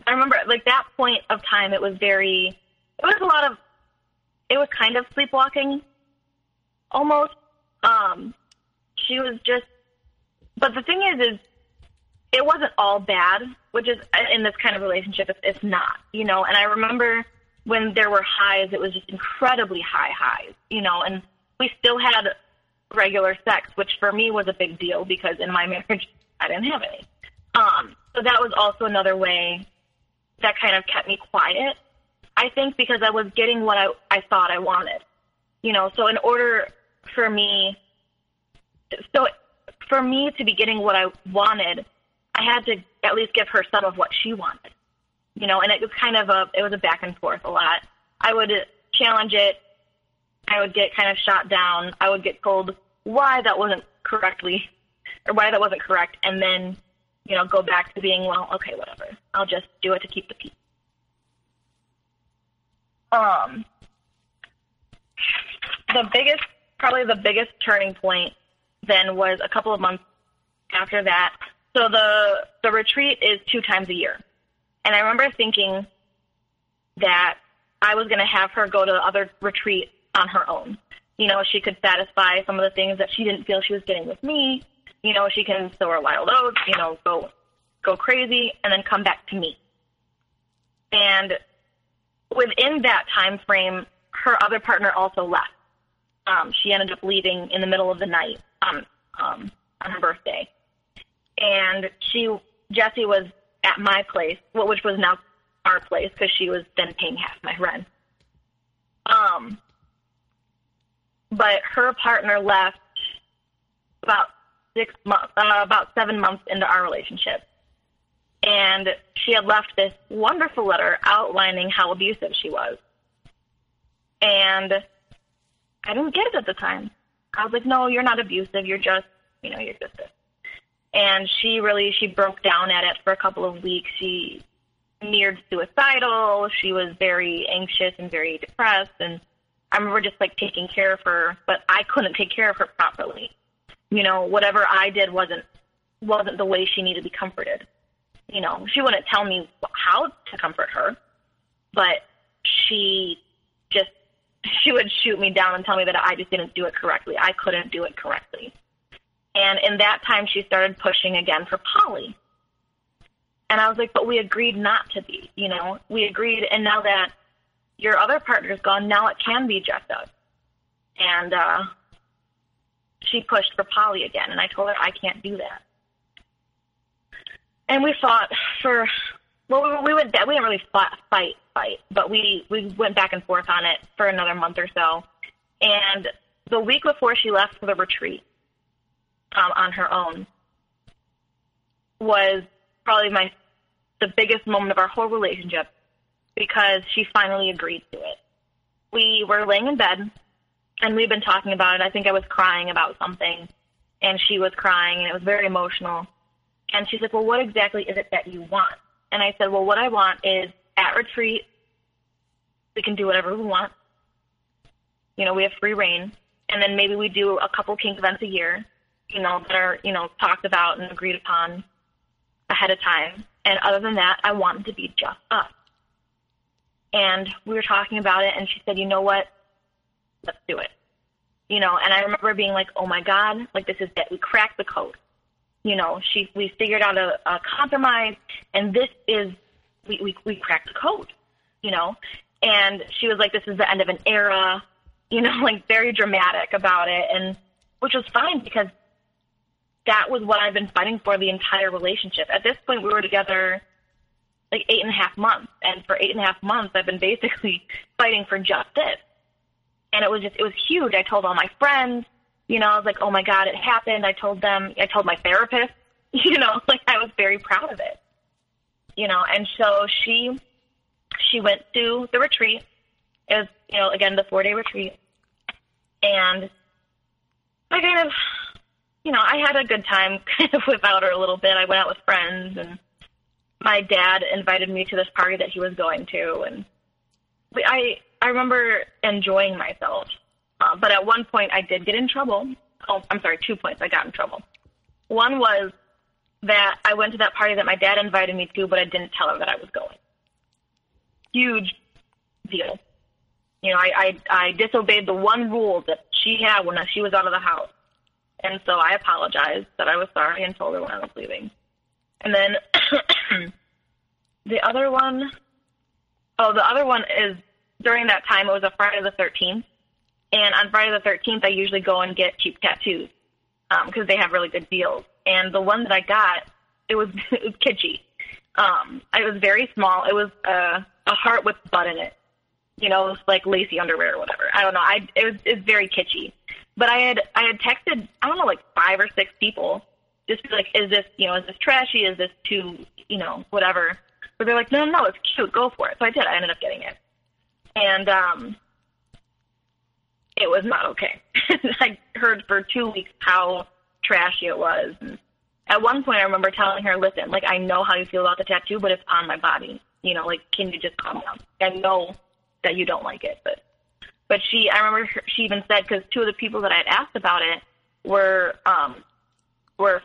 I remember like that point of time, it was kind of sleepwalking, almost. She was just, but the thing is. It wasn't all bad, which is in this kind of relationship, it's not, you know, and I remember when there were highs, it was just incredibly high highs, you know, and we still had regular sex, which for me was a big deal because in my marriage, I didn't have any. So that was also another way that kind of kept me quiet, I think, because I was getting what I thought I wanted, you know, so in order for me to be getting what I wanted, I had to at least give her some of what she wanted, you know, and it was kind of a back and forth a lot. I would challenge it. I would get kind of shot down. I would get told why that wasn't correct. And then, you know, go back to being, well, okay, whatever. I'll just do it to keep the peace. Probably the biggest turning point then was a couple of months after that. So the retreat is 2 times a year. And I remember thinking that I was going to have her go to the other retreat on her own. You know, she could satisfy some of the things that she didn't feel she was getting with me. You know, she can sow her wild oats, you know, go go crazy, and then come back to me. And within that time frame, her other partner also left. She ended up leaving in the middle of the night on her birthday. And Jessie was at my place, which was now our place because she was then paying half my rent. But her partner left about 7 months into our relationship. And she had left this wonderful letter outlining how abusive she was. And I didn't get it at the time. I was like, no, you're not abusive. You're just, you're just this. And she broke down at it for a couple of weeks. She neared suicidal. She was very anxious and very depressed. And I remember just like taking care of her, but I couldn't take care of her properly. Whatever I did wasn't the way she needed to be comforted. She wouldn't tell me how to comfort her, but she would shoot me down and tell me that I just didn't do it correctly. I couldn't do it correctly. And in that time, she started pushing again for Polly. And I was like, but we agreed not to be, we agreed. And now that your other partner's gone, now it can be just us. And she pushed for Polly again. And I told her, I can't do that. And we fought for, we didn't really fight, but we went back and forth on it for another month or so. And the week before she left for the retreat on her own was probably the biggest moment of our whole relationship because she finally agreed to it. We were laying in bed, and we'd been talking about it. I think I was crying about something, and she was crying, and it was very emotional. And she's like, well, what exactly is it that you want? And I said, well, what I want is at retreat, we can do whatever we want. We have free reign. And then maybe we do a couple kink events a year, that are, talked about and agreed upon ahead of time. And other than that, I want it to be just us. And we were talking about it, and she said, you know what? Let's do it. And I remember being like, oh, my God, like this is it. We cracked the code. We figured out a compromise, and this is, we cracked the code, and she was like, this is the end of an era, like very dramatic about it. And which was fine because that was what I've been fighting for the entire relationship. At this point, we were together like 8.5 months. And for 8.5 months, I've been basically fighting for just this. And it was huge. I told all my friends. I was like, oh, my God, it happened. I told my therapist, like I was very proud of it, And so she went to the retreat. It was, again, the 4-day retreat. And I kind of, I had a good time kind of without her a little bit. I went out with friends, and my dad invited me to this party that he was going to. And I remember enjoying myself. But at one point, I did get in trouble. Oh, I'm sorry, 2 points. I got in trouble. One was that I went to that party that my dad invited me to, but I didn't tell her that I was going. Huge deal. I disobeyed the one rule that she had when she was out of the house. And so I apologized, said I was sorry, and told her when I was leaving. And then the other one is during that time, it was a Friday the 13th. And on Friday the 13th, I usually go and get cheap tattoos because they have really good deals. And the one that I got, it was kitschy. It was very small. It was a heart with a bud in it, it was like lacy underwear or whatever. I don't know. It was very kitschy. But I had texted, I don't know, like 5 or 6 people just to be like, is this, is this trashy? Is this too, whatever? But they're like, no, it's cute. Go for it. So I did. I ended up getting it. And it was not okay. I heard for 2 weeks how trashy it was. And at one point, I remember telling her, listen, like, I know how you feel about the tattoo, but it's on my body. Like, can you just calm down? I know that you don't like it. But she even said, because 2 of the people that I had asked about it were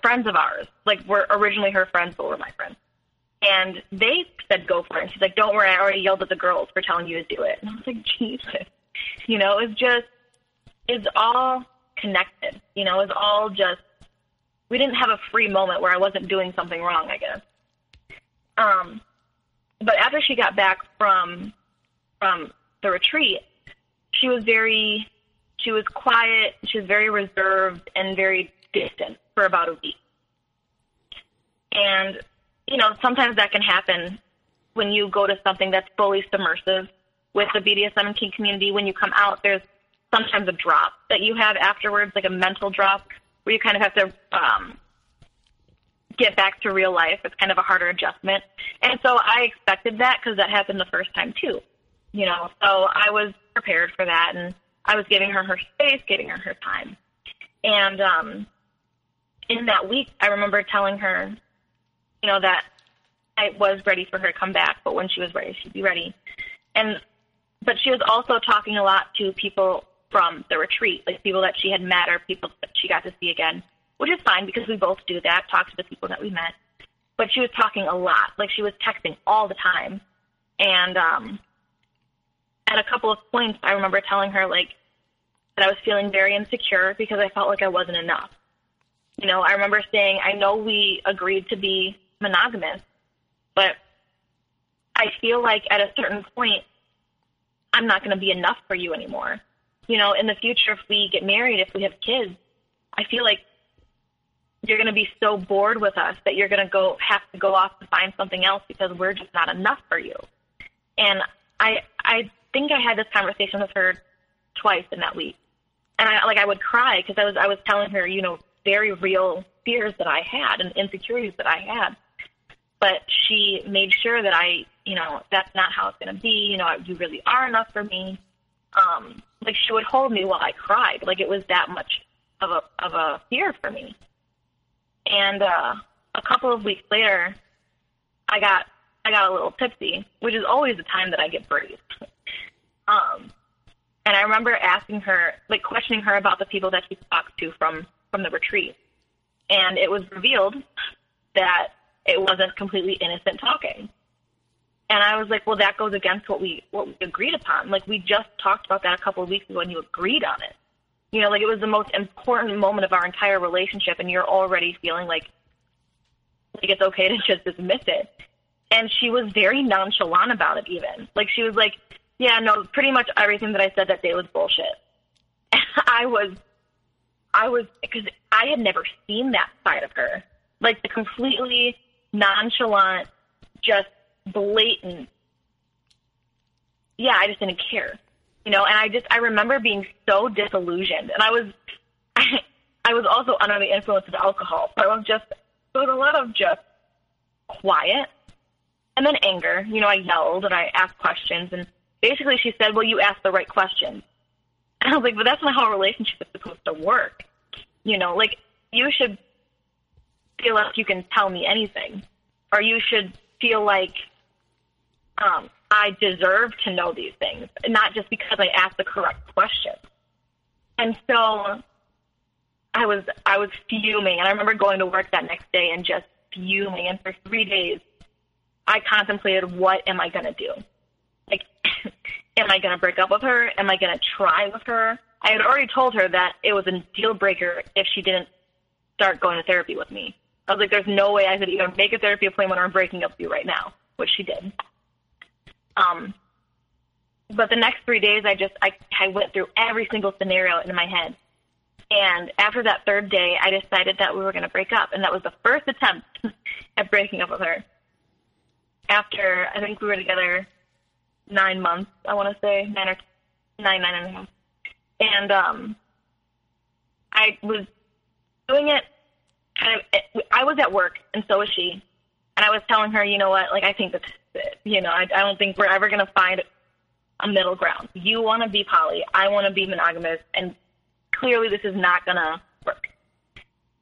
friends of ours. Like, were originally her friends, but were my friends. And they said, go for it. And she's like, don't worry, I already yelled at the girls for telling you to do it. And I was like, Jesus. It's just, it's all connected, it's all just, we didn't have a free moment where I wasn't doing something wrong, I guess. But after she got back from the retreat, she was quiet, she was very reserved and very distant for about a week. And, you know, sometimes that can happen when you go to something that's fully submersive with the BDSM and kink community. When you come out, there's sometimes a drop that you have afterwards, like a mental drop, where you kind of have to get back to real life. It's kind of a harder adjustment. And so I expected that because that happened the first time too, you know. So I was prepared for that, and I was giving her her space, giving her her time. And in that week, I remember telling her, you know, that I was ready for her to come back, but when she was ready, she'd be ready. But she was also talking a lot to people from the retreat, like people that she had met or people that she got to see again, which is fine because we both do that, talk to the people that we met. But she was talking a lot. Like, she was texting all the time. And at a couple of points, I remember telling her, like, that I was feeling very insecure because I felt like I wasn't enough. You know, I remember saying, I know we agreed to be monogamous, but I feel like at a certain point, I'm not going to be enough for you anymore. You know, in the future, if we get married, if we have kids, I feel like you're going to be so bored with us that you're going to have to go off to find something else because we're just not enough for you. And I think I had this conversation with her twice in that week. And I would cry because I was telling her, you know, very real fears that I had and insecurities that I had. But she made sure that you know, that's not how it's going to be. You know, you really are enough for me. Like, she would hold me while I cried. Like, it was that much of a fear for me. And a couple of weeks later, I got a little tipsy, which is always the time that I get brave. And I remember asking her, like, questioning her about the people that she talked to from the retreat. And it was revealed that it wasn't completely innocent talking. And I was like, well, that goes against what we agreed upon. Like, we just talked about that a couple of weeks ago and you agreed on it. You know, like, it was the most important moment of our entire relationship, and you're already feeling like it's okay to just dismiss it. And she was very nonchalant about it even. Like, she was like, yeah, no, pretty much everything that I said that day was bullshit. And I was, because I had never seen that side of her. Like, the completely nonchalant, just blatant, yeah, I just didn't care, you know. And I remember being so disillusioned. And I was also under the influence of alcohol. So there was a lot of just quiet and then anger. You know, I yelled and I asked questions. And basically she said, well, you asked the right questions. And I was like, but that's not how a relationship is supposed to work. You know, like, you should feel like you can tell me anything, or you should feel like I deserve to know these things, not just because I asked the correct question. And so I was fuming. And I remember going to work that next day and just fuming. And for 3 days, I contemplated, what am I going to do? Like, am I going to break up with her? Am I going to try with her? I had already told her that it was a deal breaker if she didn't start going to therapy with me. I was like, there's no way I could either make a therapy appointment or I'm breaking up with you right now, which she did. But the next 3 days, I went through every single scenario in my head. And after that third day, I decided that we were going to break up. And that was the first attempt at breaking up with her. After, I think we were together 9 months, I want to say, nine and a half. And I was doing it. I was at work, and so was she. And I was telling her, you know what, like, I think that's it. You know, I don't think we're ever going to find a middle ground. You want to be poly. I want to be monogamous. And clearly this is not going to work.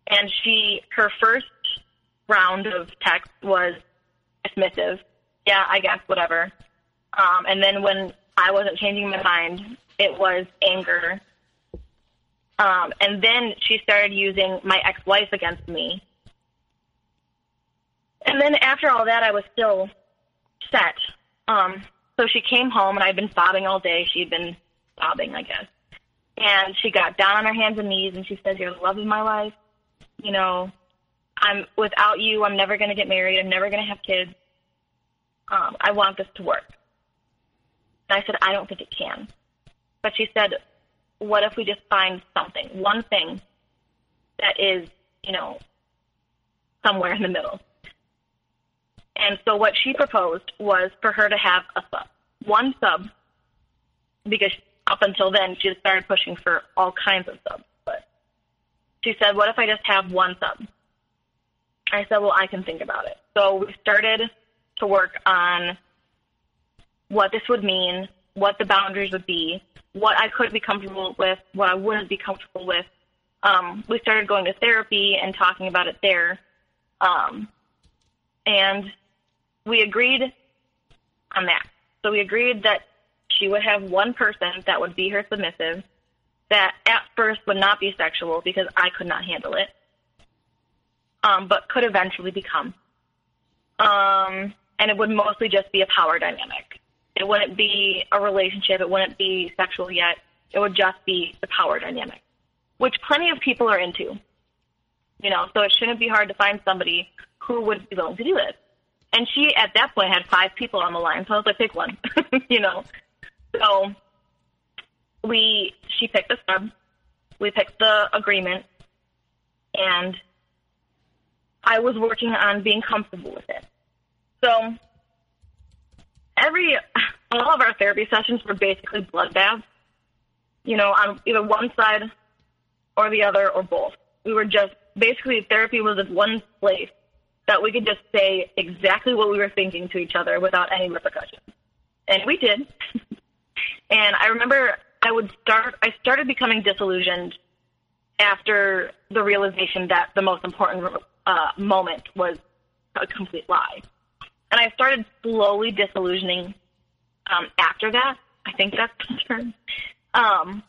And her first round of text was dismissive. Yeah, I guess, whatever. And then when I wasn't changing my mind, it was anger. And then she started using my ex-wife against me. And then after all that, I was still set. So she came home, and I'd been sobbing all day. She'd been sobbing, I guess. And she got down on her hands and knees, and she said, you're the love of my life. You know, without you, I'm never going to get married. I'm never going to have kids. I want this to work. And I said, I don't think it can. But she said, what if we just find something, one thing that is, you know, somewhere in the middle? And so what she proposed was for her to have a sub, one sub, because up until then she just started pushing for all kinds of subs. But she said, what if I just have one sub? I said, well, I can think about it. So we started to work on what this would mean, what the boundaries would be, what I could be comfortable with, what I wouldn't be comfortable with. We started going to therapy and talking about it there. And we agreed on that. So we agreed that she would have one person that would be her submissive, that at first would not be sexual because I could not handle it, but could eventually become. And it would mostly just be a power dynamic. It wouldn't be a relationship. It wouldn't be sexual yet. It would just be the power dynamic, which plenty of people are into. You know, so it shouldn't be hard to find somebody who would be willing to do this. And she, at that point, had 5 people on the line, so I was like, pick one, you know. So she picked the sub, we picked the agreement, and I was working on being comfortable with it. So all of our therapy sessions were basically bloodbaths, you know, on either one side or the other or both. We were just, basically therapy was in one place that we could just say exactly what we were thinking to each other without any repercussions. And we did. And I remember I started becoming disillusioned after the realization that the most important moment was a complete lie. And I started slowly disillusioning after that. I think that's the term. And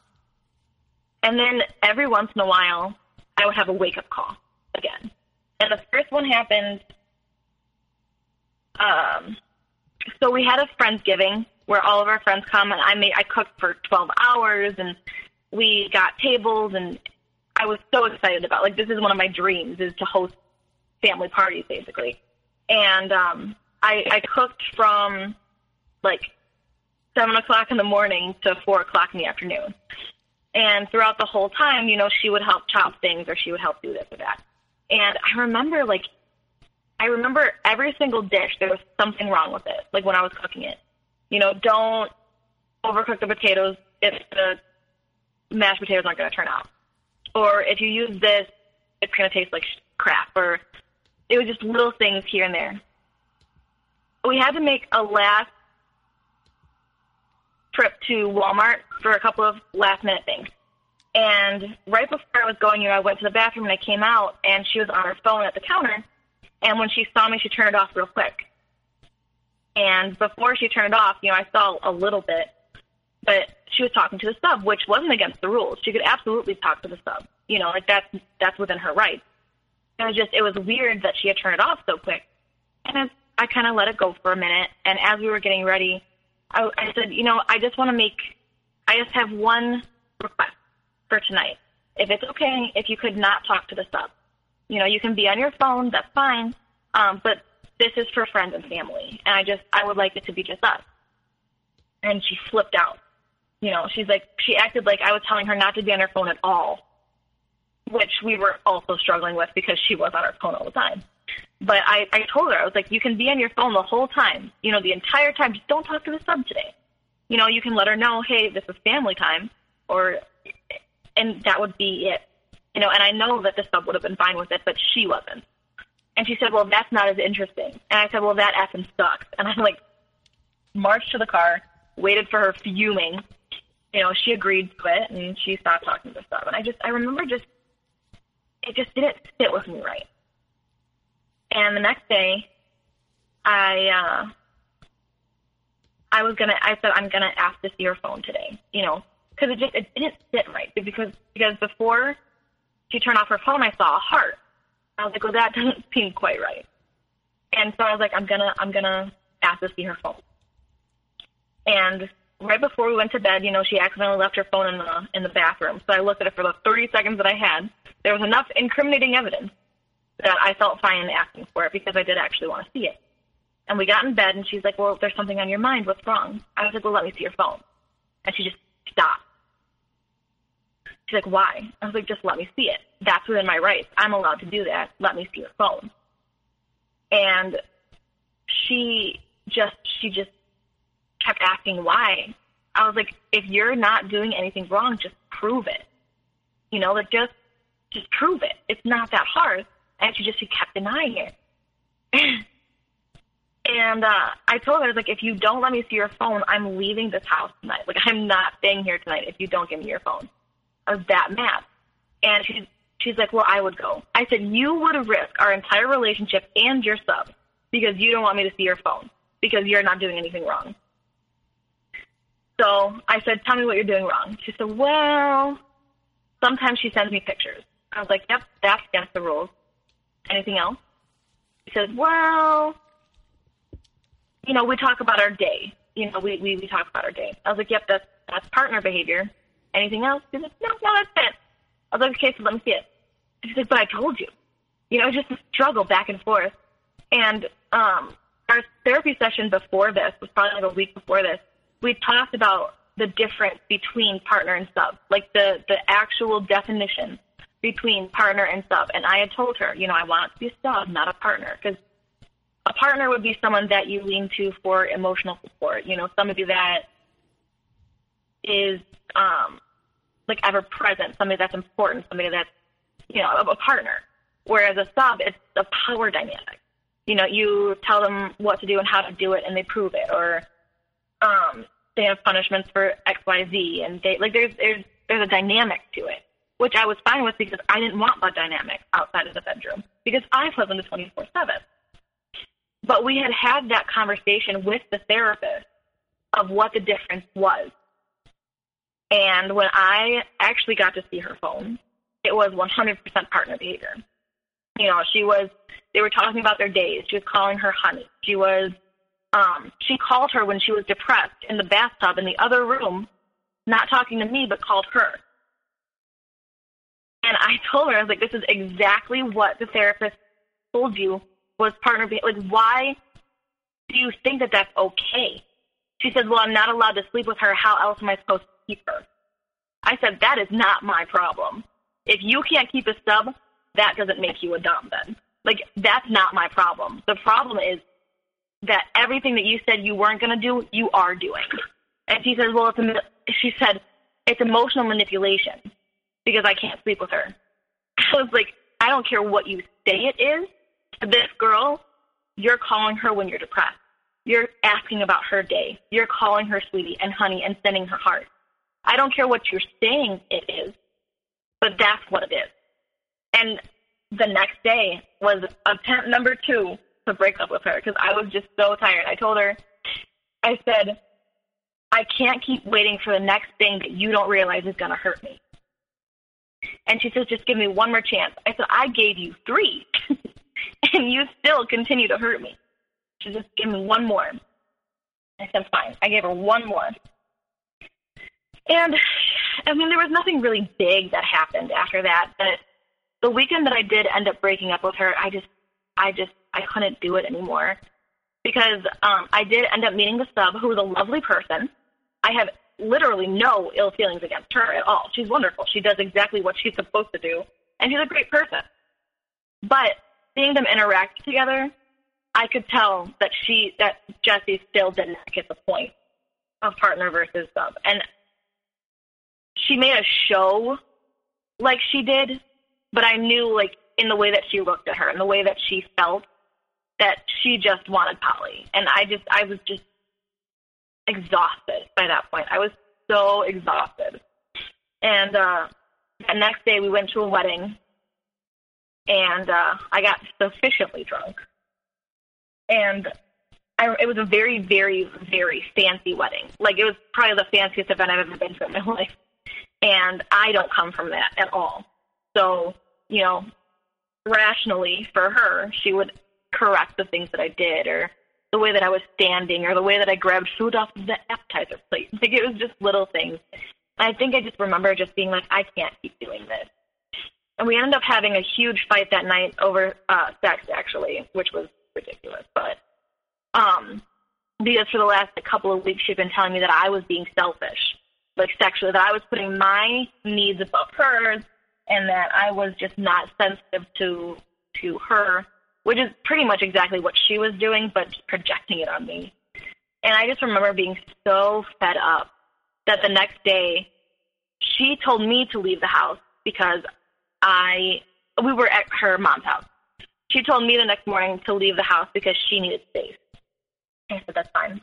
then every once in a while, I would have a wake-up call again. And the first one happened, so we had a Friendsgiving where all of our friends come, and I cooked for 12 hours, and we got tables, and I was so excited about it. Like, this is one of my dreams, is to host family parties, basically. And I cooked from, like, 7 o'clock in the morning to 4 o'clock in the afternoon. And throughout the whole time, you know, she would help chop things, or she would help do this or that. And I remember every single dish, there was something wrong with it, like when I was cooking it. You know, don't overcook the potatoes if the mashed potatoes aren't going to turn out. Or if you use this, it's going to taste like crap. Or it was just little things here and there. We had to make a last trip to Walmart for a couple of last-minute things. And right before I was going, you know, I went to the bathroom and I came out and she was on her phone at the counter. And when she saw me, she turned it off real quick. And before she turned it off, you know, I saw a little bit, but she was talking to the sub, which wasn't against the rules. She could absolutely talk to the sub, you know, like that's within her rights. It was just, it was weird that she had turned it off so quick. And I kind of let it go for a minute. And as we were getting ready, I said, you know, I just have one request for tonight. If it's okay, if you could not talk to the sub, you know, you can be on your phone, that's fine. But this is for friends and family. And I would like it to be just us. And she flipped out. You know, she acted like I was telling her not to be on her phone at all, which we were also struggling with because she was on her phone all the time. But I told her, I was like, you can be on your phone the whole time, you know, the entire time. Just don't talk to the sub today. You know, you can let her know, hey, this is family time, and that would be it. You know, and I know that the sub would have been fine with it, but she wasn't. And she said, well, that's not as interesting. And I said, well, that effing sucks. And I, like, marched to the car, waited for her fuming. You know, she agreed to it, and she stopped talking to the sub. And I remember it just didn't sit with me right. And the next day, I said, I'm going to ask to see her phone today, you know, because it didn't sit right. Because before she turned off her phone, I saw a heart. I was like, well, that doesn't seem quite right. And so I was like, I'm going to ask to see her phone. And right before we went to bed, you know, she accidentally left her phone in the bathroom. So I looked at it for the 30 seconds that I had. There was enough incriminating evidence that I felt fine in asking for it because I did actually want to see it. And we got in bed, and she's like, well, there's something on your mind. What's wrong? I was like, well, let me see your phone. And she just stopped. She's like, why? I was like, just let me see it. That's within my rights. I'm allowed to do that. Let me see your phone. And she just kept asking why. I was like, if you're not doing anything wrong, just prove it. You know, like, just prove it. It's not that hard. And she kept denying it. And I told her, I was like, if you don't let me see your phone, I'm leaving this house tonight. Like, I'm not staying here tonight if you don't give me your phone. I was that mad. And she's like, well, I would go. I said, you would risk our entire relationship and your sub because you don't want me to see your phone because you're not doing anything wrong. So I said, tell me what you're doing wrong. She said, well, sometimes she sends me pictures. I was like, yep, that's against the rules. Anything else? She said, well, you know, we talk about our day. You know, we talk about our day. I was like, yep, that's partner behavior. Anything else? She's like, no, that's it. I was like, okay, so let me see it. She's like, but I told you. You know, it's just a struggle back and forth. And our therapy session before this was probably like a week before this. We talked about the difference between partner and sub, like the actual definition between partner and sub. And I had told her, you know, I want it to be a sub, not a partner, because a partner would be someone that you lean to for emotional support. You know, somebody that is, like, ever-present, somebody that's important, somebody that's, you know, a partner. Whereas a sub, it's a power dynamic. You know, you tell them what to do and how to do it, and they prove it. Or they have punishments for X, Y, Z. And they, like, there's a dynamic to it, which I was fine with because I didn't want that dynamic outside of the bedroom because I was on the 24/7. But we had that conversation with the therapist of what the difference was. And when I actually got to see her phone, it was 100% partner behavior. You know, they were talking about their days. She was calling her honey. She called her when she was depressed in the bathtub in the other room, not talking to me, but called her. And I told her, I was like, this is exactly what the therapist told you was partner behavior. Like, why do you think that that's okay? She said, well, I'm not allowed to sleep with her. How else am I supposed to keep her? I said, that is not my problem. If you can't keep a sub, that doesn't make you a dom then. Like, that's not my problem. The problem is that everything that you said you weren't going to do, you are doing. And she says, well, she said, it's emotional manipulation because I can't sleep with her. I was like, I don't care what you say it is. This girl, you're calling her when you're depressed. You're asking about her day. You're calling her sweetie and honey and sending her heart. I don't care what you're saying it is, but that's what it is. And the next day was attempt number 2 to break up with her because I was just so tired. I told her, I said, I can't keep waiting for the next thing that you don't realize is going to hurt me. And she says, just give me one more chance. I said, I gave you 3. And you still continue to hurt me. She just gave me one more. I said, fine. I gave her one more. And, I mean, there was nothing really big that happened after that. But the weekend that I did end up breaking up with her, I couldn't do it anymore. Because I did end up meeting the sub, who was a lovely person. I have literally no ill feelings against her at all. She's wonderful. She does exactly what she's supposed to do. And she's a great person. But seeing them interact together, I could tell that Jessie still didn't get the point of partner versus sub. And she made a show like she did, but I knew, like, in the way that she looked at her and the way that she felt, that she just wanted Polly. And I was just exhausted by that point. I was so exhausted. And the next day we went to a wedding. And I got sufficiently drunk. And it was a very, very, very fancy wedding. Like, it was probably the fanciest event I've ever been to in my life. And I don't come from that at all. So, you know, rationally for her, she would correct the things that I did or the way that I was standing or the way that I grabbed food off of the appetizer plate. Like, it was just little things. And I think I just remember just being like, I can't keep doing this. And we ended up having a huge fight that night over sex, actually, which was ridiculous. But Because for the last couple of weeks, she'd been telling me that I was being selfish, like sexually, that I was putting my needs above hers and that I was just not sensitive to her, which is pretty much exactly what she was doing, but projecting it on me. And I just remember being so fed up that the next day she told me to leave the house because we were at her mom's house. She told me the next morning to leave the house because she needed space. I said, that's fine.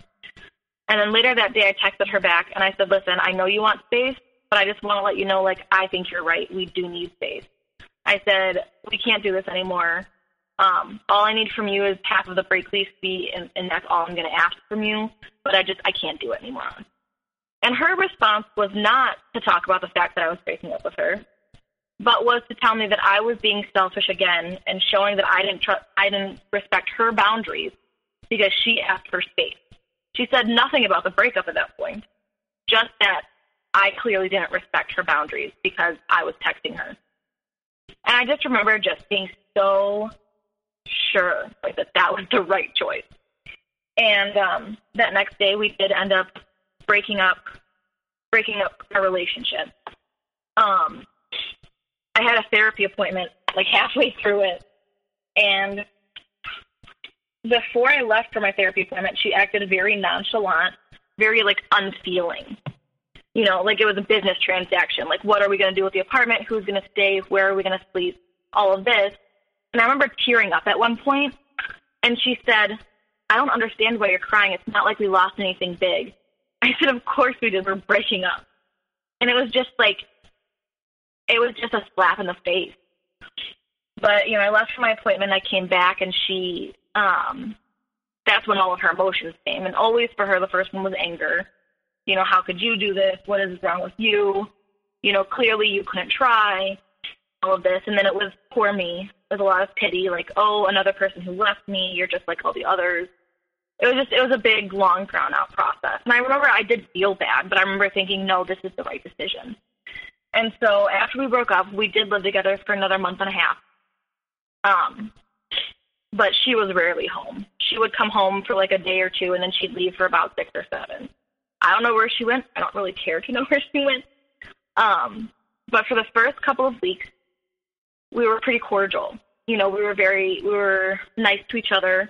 And then later that day, I texted her back, and I said, listen, I know you want space, but I just want to let you know, like, I think you're right. We do need space. I said, we can't do this anymore. All I need from you is half of the break lease fee, and that's all I'm going to ask from you, but I can't do it anymore. And her response was not to talk about the fact that I was breaking up with her, but was to tell me that I was being selfish again and showing that I didn't respect her boundaries because she asked for space. She said nothing about the breakup at that point, just that I clearly didn't respect her boundaries because I was texting her. And I just remember just being so sure, like, that was the right choice. And that next day we did end up breaking up our relationship. I had a therapy appointment like halfway through it, and before I left for my therapy appointment, she acted very nonchalant, very, like, unfeeling. You know, like it was a business transaction. Like, what are we going to do with the apartment? Who's going to stay? Where are we going to sleep? All of this. And I remember tearing up at one point, and she said, I don't understand why you're crying. It's not like we lost anything big. I said, of course we did. We're breaking up. And it was just like, it was just a slap in the face. But, you know, I left for my appointment. I came back, and she... that's when all of her emotions came. And always for her, the first one was anger. You know, how could you do this? What is wrong with you? You know, clearly you couldn't try, all of this. And then it was poor me. It was a lot of pity, like, oh, another person who left me. You're just like all the others. It was a big, long, drawn-out process. And I remember I did feel bad, but I remember thinking, no, this is the right decision. And so after we broke up, we did live together for another month and a half. But she was rarely home. She would come home for like a day or two, and then she'd leave for about 6 or 7. I don't know where she went. I don't really care to know where she went. But for the first couple of weeks, we were pretty cordial. You know, we were nice to each other.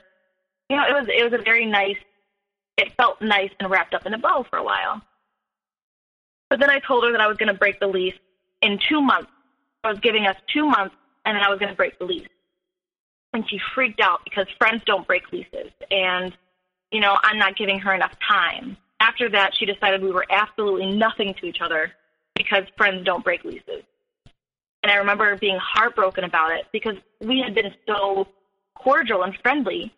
You know, it was a very nice, it felt nice and wrapped up in a bow for a while. But then I told her that I was going to break the lease in 2 months. I was giving us 2 months, and then I was going to break the lease. And she freaked out because friends don't break leases. And, you know, I'm not giving her enough time. After that, she decided we were absolutely nothing to each other because friends don't break leases. And I remember being heartbroken about it because we had been so cordial and friendly.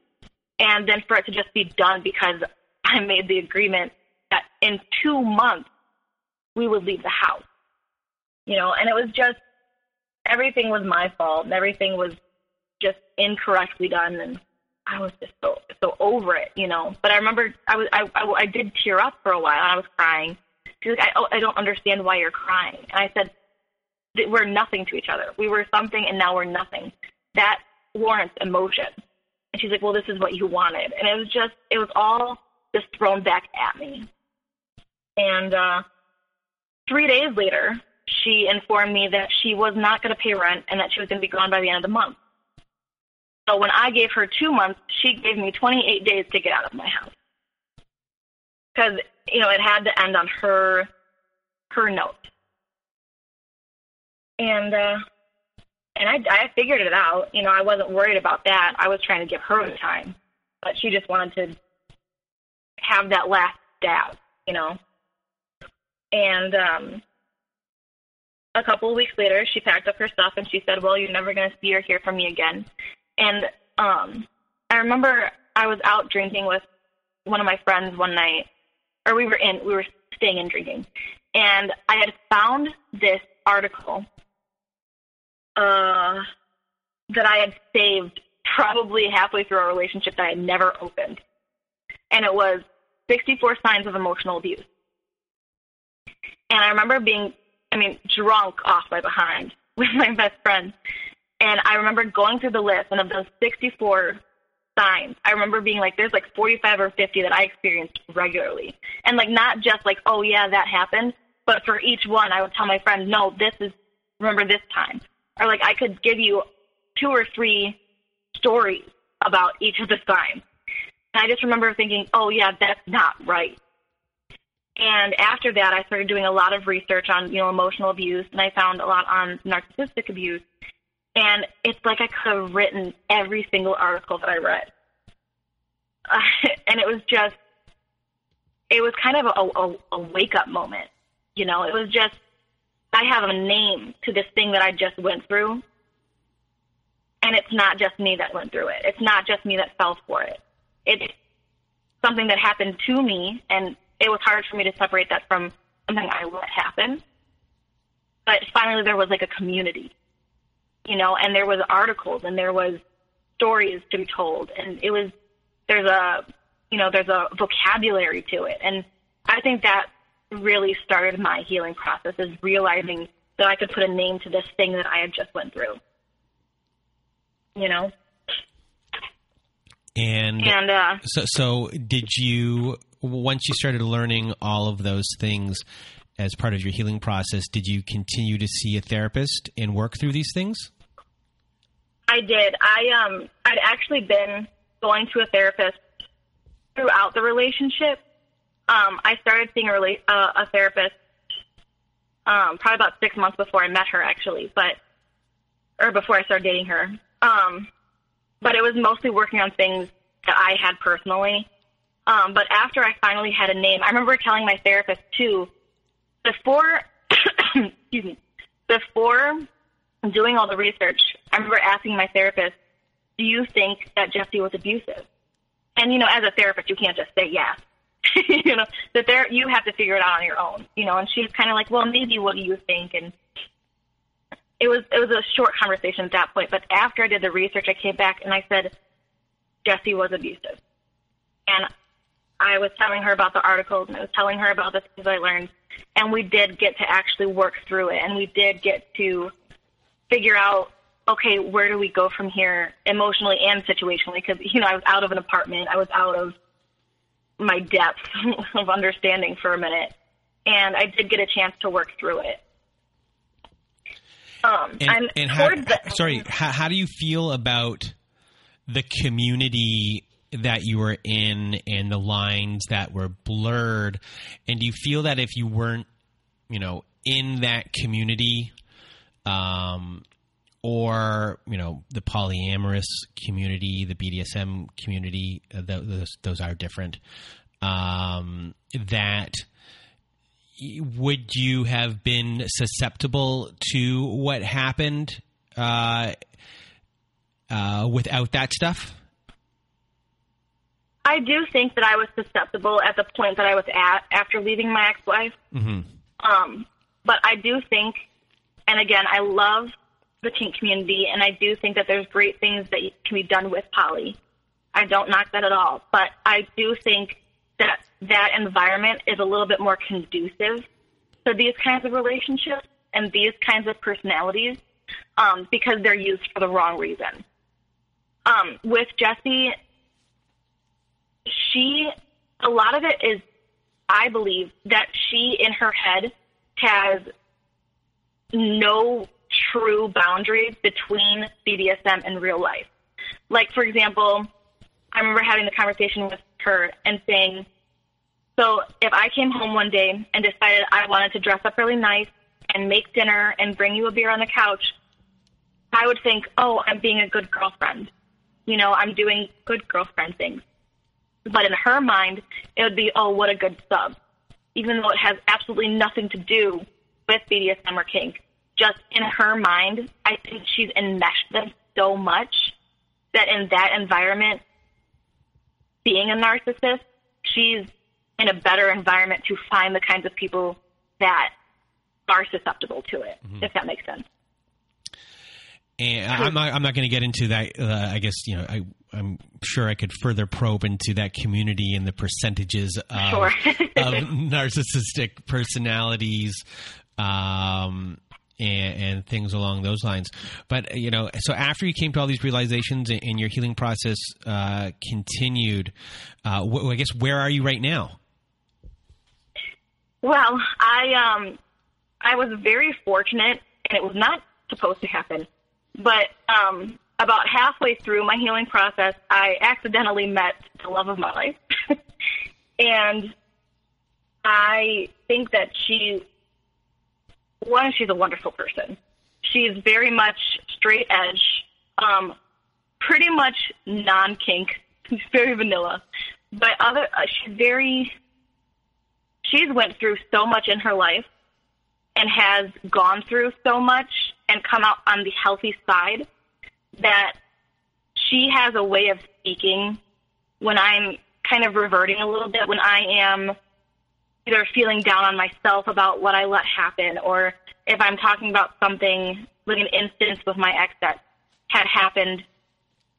And then for it to just be done because I made the agreement that in 2 months we would leave the house. You know, and it was just, everything was my fault and everything was just incorrectly done, and I was just so over it, you know. But I remember I did tear up for a while, and I was crying. She was like, I don't understand why you're crying. And I said, we're nothing to each other. We were something, and now we're nothing. That warrants emotion. And she's like, well, this is what you wanted. And it was all just thrown back at me. And 3 days later, she informed me that she was not going to pay rent and that she was going to be gone by the end of the month. So when I gave her 2 months, she gave me 28 days to get out of my house. Because, you know, it had to end on her note. And I figured it out. You know, I wasn't worried about that. I was trying to give her the time. But she just wanted to have that last stab, you know. And a couple of weeks later, she packed up her stuff and she said, well, you're never going to see or hear from me again. And I remember I was out drinking with one of my friends one night, or we were staying in drinking, and I had found this article that I had saved probably halfway through our relationship that I had never opened, and it was 64 Signs of Emotional Abuse. And I remember being, drunk off my behind with my best friend. And I remember going through the list, and of those 64 signs. I remember being like, there's like 45 or 50 that I experienced regularly. And like, not just like, oh yeah, that happened. But for each one, I would tell my friend, no, this is, remember this time. Or like, I could give you 2 or 3 stories about each of the signs. And I just remember thinking, oh yeah, that's not right. And after that, I started doing a lot of research on, you know, emotional abuse, and I found a lot on narcissistic abuse. And it's like I could have written every single article that I read. And it was just, it was kind of a wake-up moment, you know. It was just, I have a name to this thing that I just went through. And it's not just me that went through it. It's not just me that fell for it. It's something that happened to me, and it was hard for me to separate that from something I let happen. But finally there was like a community, you know, and there was articles and there was stories to be told. And it was, there's a, you know, there's a vocabulary to it. And I think that really started my healing process, is realizing that I could put a name to this thing that I had just went through, you know? So did you, once you started learning all of those things as part of your healing process, did you continue to see a therapist and work through these things? I did. I'd actually been going to a therapist throughout the relationship. I started seeing a therapist probably about 6 months before I met her, actually, or before I started dating her. But it was mostly working on things that I had personally. But after I finally had a name, I remember telling my therapist too, before doing all the research, I remember asking my therapist, do you think that Jessie was abusive? And, you know, as a therapist, you can't just say yes. You know, you have to figure it out on your own, you know, and she's kind of like, well, maybe, what do you think? And it was a short conversation at that point. But after I did the research, I came back and I said, Jessie was abusive. And I was telling her about the articles, and I was telling her about the things I learned, and we did get to actually work through it, and we did get to figure out, okay, where do we go from here emotionally and situationally? Because, you know, I was out of an apartment. I was out of my depth of understanding for a minute, and I did get a chance to work through it. How do you feel about the community that you were in and the lines that were blurred? And do you feel that if you weren't, you know, in that community, or, you know, the polyamorous community, the BDSM community, those are different, that would you have been susceptible to what happened without that stuff? I do think that I was susceptible at the point that I was at after leaving my ex-wife. Mm-hmm. But I do think, and again, I love the kink community, and I do think that there's great things that can be done with poly. I don't knock that at all. But I do think that that environment is a little bit more conducive to these kinds of relationships and these kinds of personalities, because they're used for the wrong reason. With Jessie, a lot of it is, I believe, that she in her head has no true boundaries between BDSM and real life. Like, for example, I remember having the conversation with her and saying, so if I came home one day and decided I wanted to dress up really nice and make dinner and bring you a beer on the couch, I would think, oh, I'm being a good girlfriend. You know, I'm doing good girlfriend things. But in her mind, it would be, oh, what a good sub, even though it has absolutely nothing to do with BDSM or kink. Just in her mind, I think she's enmeshed them so much that in that environment, being a narcissist, she's in a better environment to find the kinds of people that are susceptible to it, mm-hmm. if that makes sense. And I'm not going to get into that. I guess, you know, I'm sure I could further probe into that community and the percentages of, of narcissistic personalities, and things along those lines. But, you know, so after you came to all these realizations and your healing process continued, I guess, where are you right now? Well, I was very fortunate, and it was not supposed to happen. But about halfway through my healing process, I accidentally met the love of my life. And I think that she's a wonderful person. She's very much straight edge, pretty much non-kink, very vanilla. But she's went through so much in her life and has gone through so much and come out on the healthy side that she has a way of speaking when I'm kind of reverting a little bit, when I am either feeling down on myself about what I let happen, or if I'm talking about something, like an instance with my ex that had happened,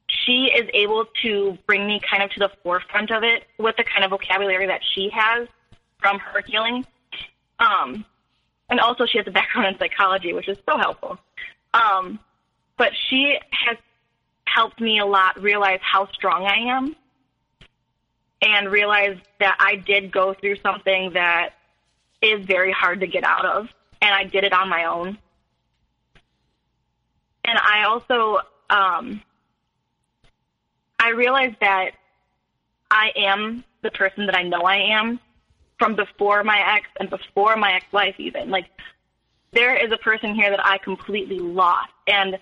she is able to bring me kind of to the forefront of it with the kind of vocabulary that she has from her healing. And also she has a background in psychology, which is so helpful. But she has helped me a lot realize how strong I am, and realize that I did go through something that is very hard to get out of, and I did it on my own. And I also, I realized that I am the person that I know I am from before my ex and before my ex-wife even. Like, there is a person here that I completely lost, and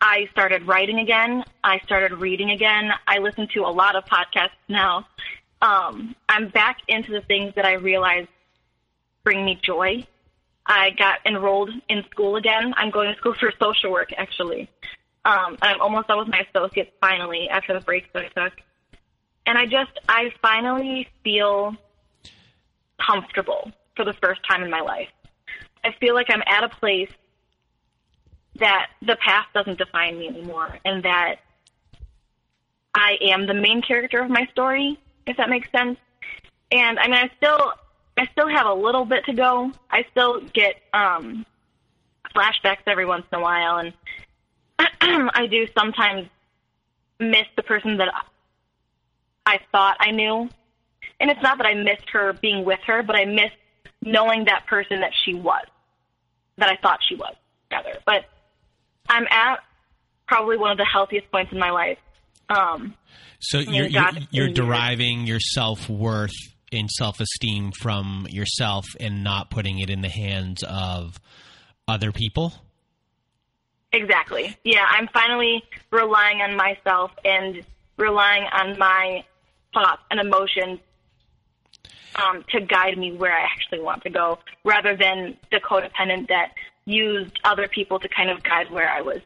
I started writing again. I started reading again. I listen to a lot of podcasts now. I'm back into the things that I realized bring me joy. I got enrolled in school again. I'm going to school for social work, actually. I'm almost done with my associates, finally, after the break that I took. And I finally feel comfortable for the first time in my life. I feel like I'm at a place that the past doesn't define me anymore, and that I am the main character of my story, if that makes sense. And I mean, I still have a little bit to go. I still get flashbacks every once in a while, and I do sometimes miss the person that I thought I knew. And it's not that I missed her being with her, but I missed knowing that person that she was, that I thought she was, rather. But I'm at probably one of the healthiest points in my life. So you're deriving your self-worth and self-esteem from yourself and not putting it in the hands of other people? Exactly. Yeah, I'm finally relying on myself and relying on my thoughts and emotions to guide me where I actually want to go, rather than the codependent that used other people to kind of guide where I was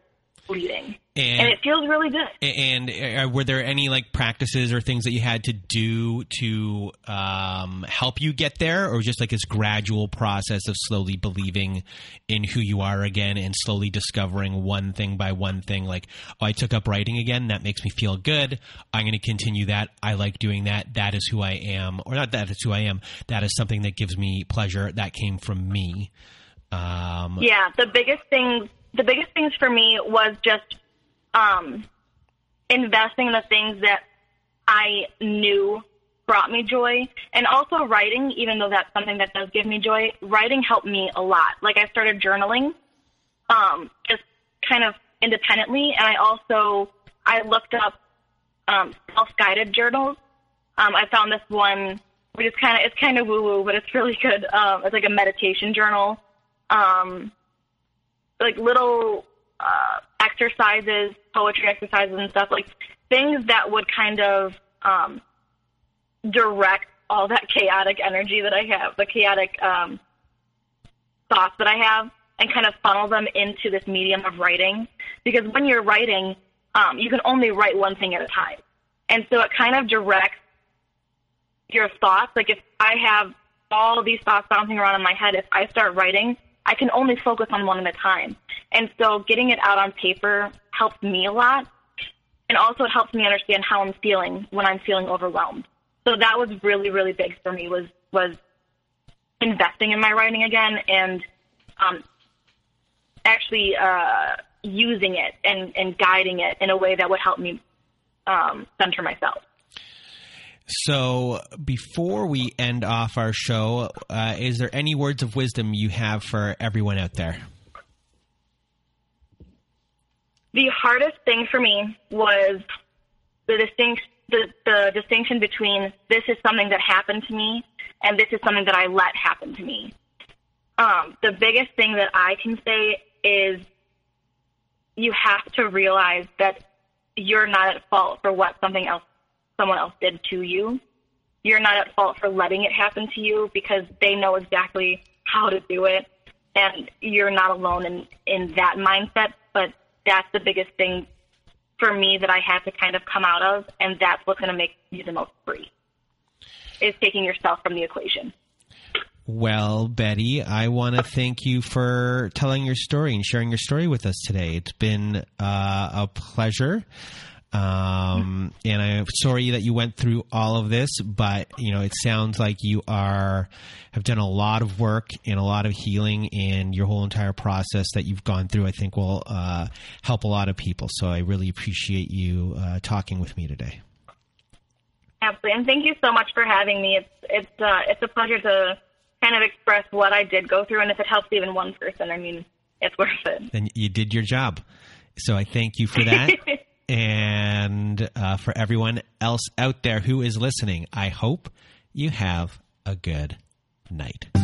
leading. And it feels really good. And were there any like practices or things that you had to do to help you get there, or just like this gradual process of slowly believing in who you are again and slowly discovering one thing by one thing? Like, oh, I took up writing again. That makes me feel good. I'm going to continue that. I like doing that. That is who I am. Or not that is who I am. That is something that gives me pleasure. That came from me. Yeah. The biggest things for me was just investing in the things that I knew brought me joy. And also writing, even though that's something that does give me joy, writing helped me a lot. Like, I started journaling just kind of independently. And I looked up self-guided journals. I found this one, which is it's kind of woo-woo, but it's really good. It's like a meditation journal. Like little exercises, poetry exercises and stuff, like things that would kind of direct all that chaotic energy that I have, the chaotic thoughts that I have, and kind of funnel them into this medium of writing. Because when you're writing, you can only write one thing at a time. And so it kind of directs your thoughts. Like, if I have all these thoughts bouncing around in my head, if I start writing, I can only focus on one at a time. And so getting it out on paper helped me a lot. And also it helps me understand how I'm feeling when I'm feeling overwhelmed. So that was really, really big for me, was investing in my writing again and actually using it and guiding it in a way that would help me center myself. So before we end off our show, is there any words of wisdom you have for everyone out there? The hardest thing for me was the distinction between this is something that happened to me and this is something that I let happen to me. The biggest thing that I can say is you have to realize that you're not at fault for what someone else did to you. You're not at fault for letting it happen to you because they know exactly how to do it, and you're not alone in that mindset. But that's the biggest thing for me that I had to kind of come out of, and that's what's going to make you the most free, is taking yourself from the equation. Well, Betty, I want to thank you for telling your story and sharing your story with us today. It's been a pleasure. And I'm sorry that you went through all of this, but you know, it sounds like you have done a lot of work and a lot of healing, and your whole entire process that you've gone through, I think will, help a lot of people. So I really appreciate you, talking with me today. Absolutely. And thank you so much for having me. It's a pleasure to kind of express what I did go through. And if it helps even one person, I mean, it's worth it. And you did your job. So I thank you for that. And for everyone else out there who is listening, I hope you have a good night.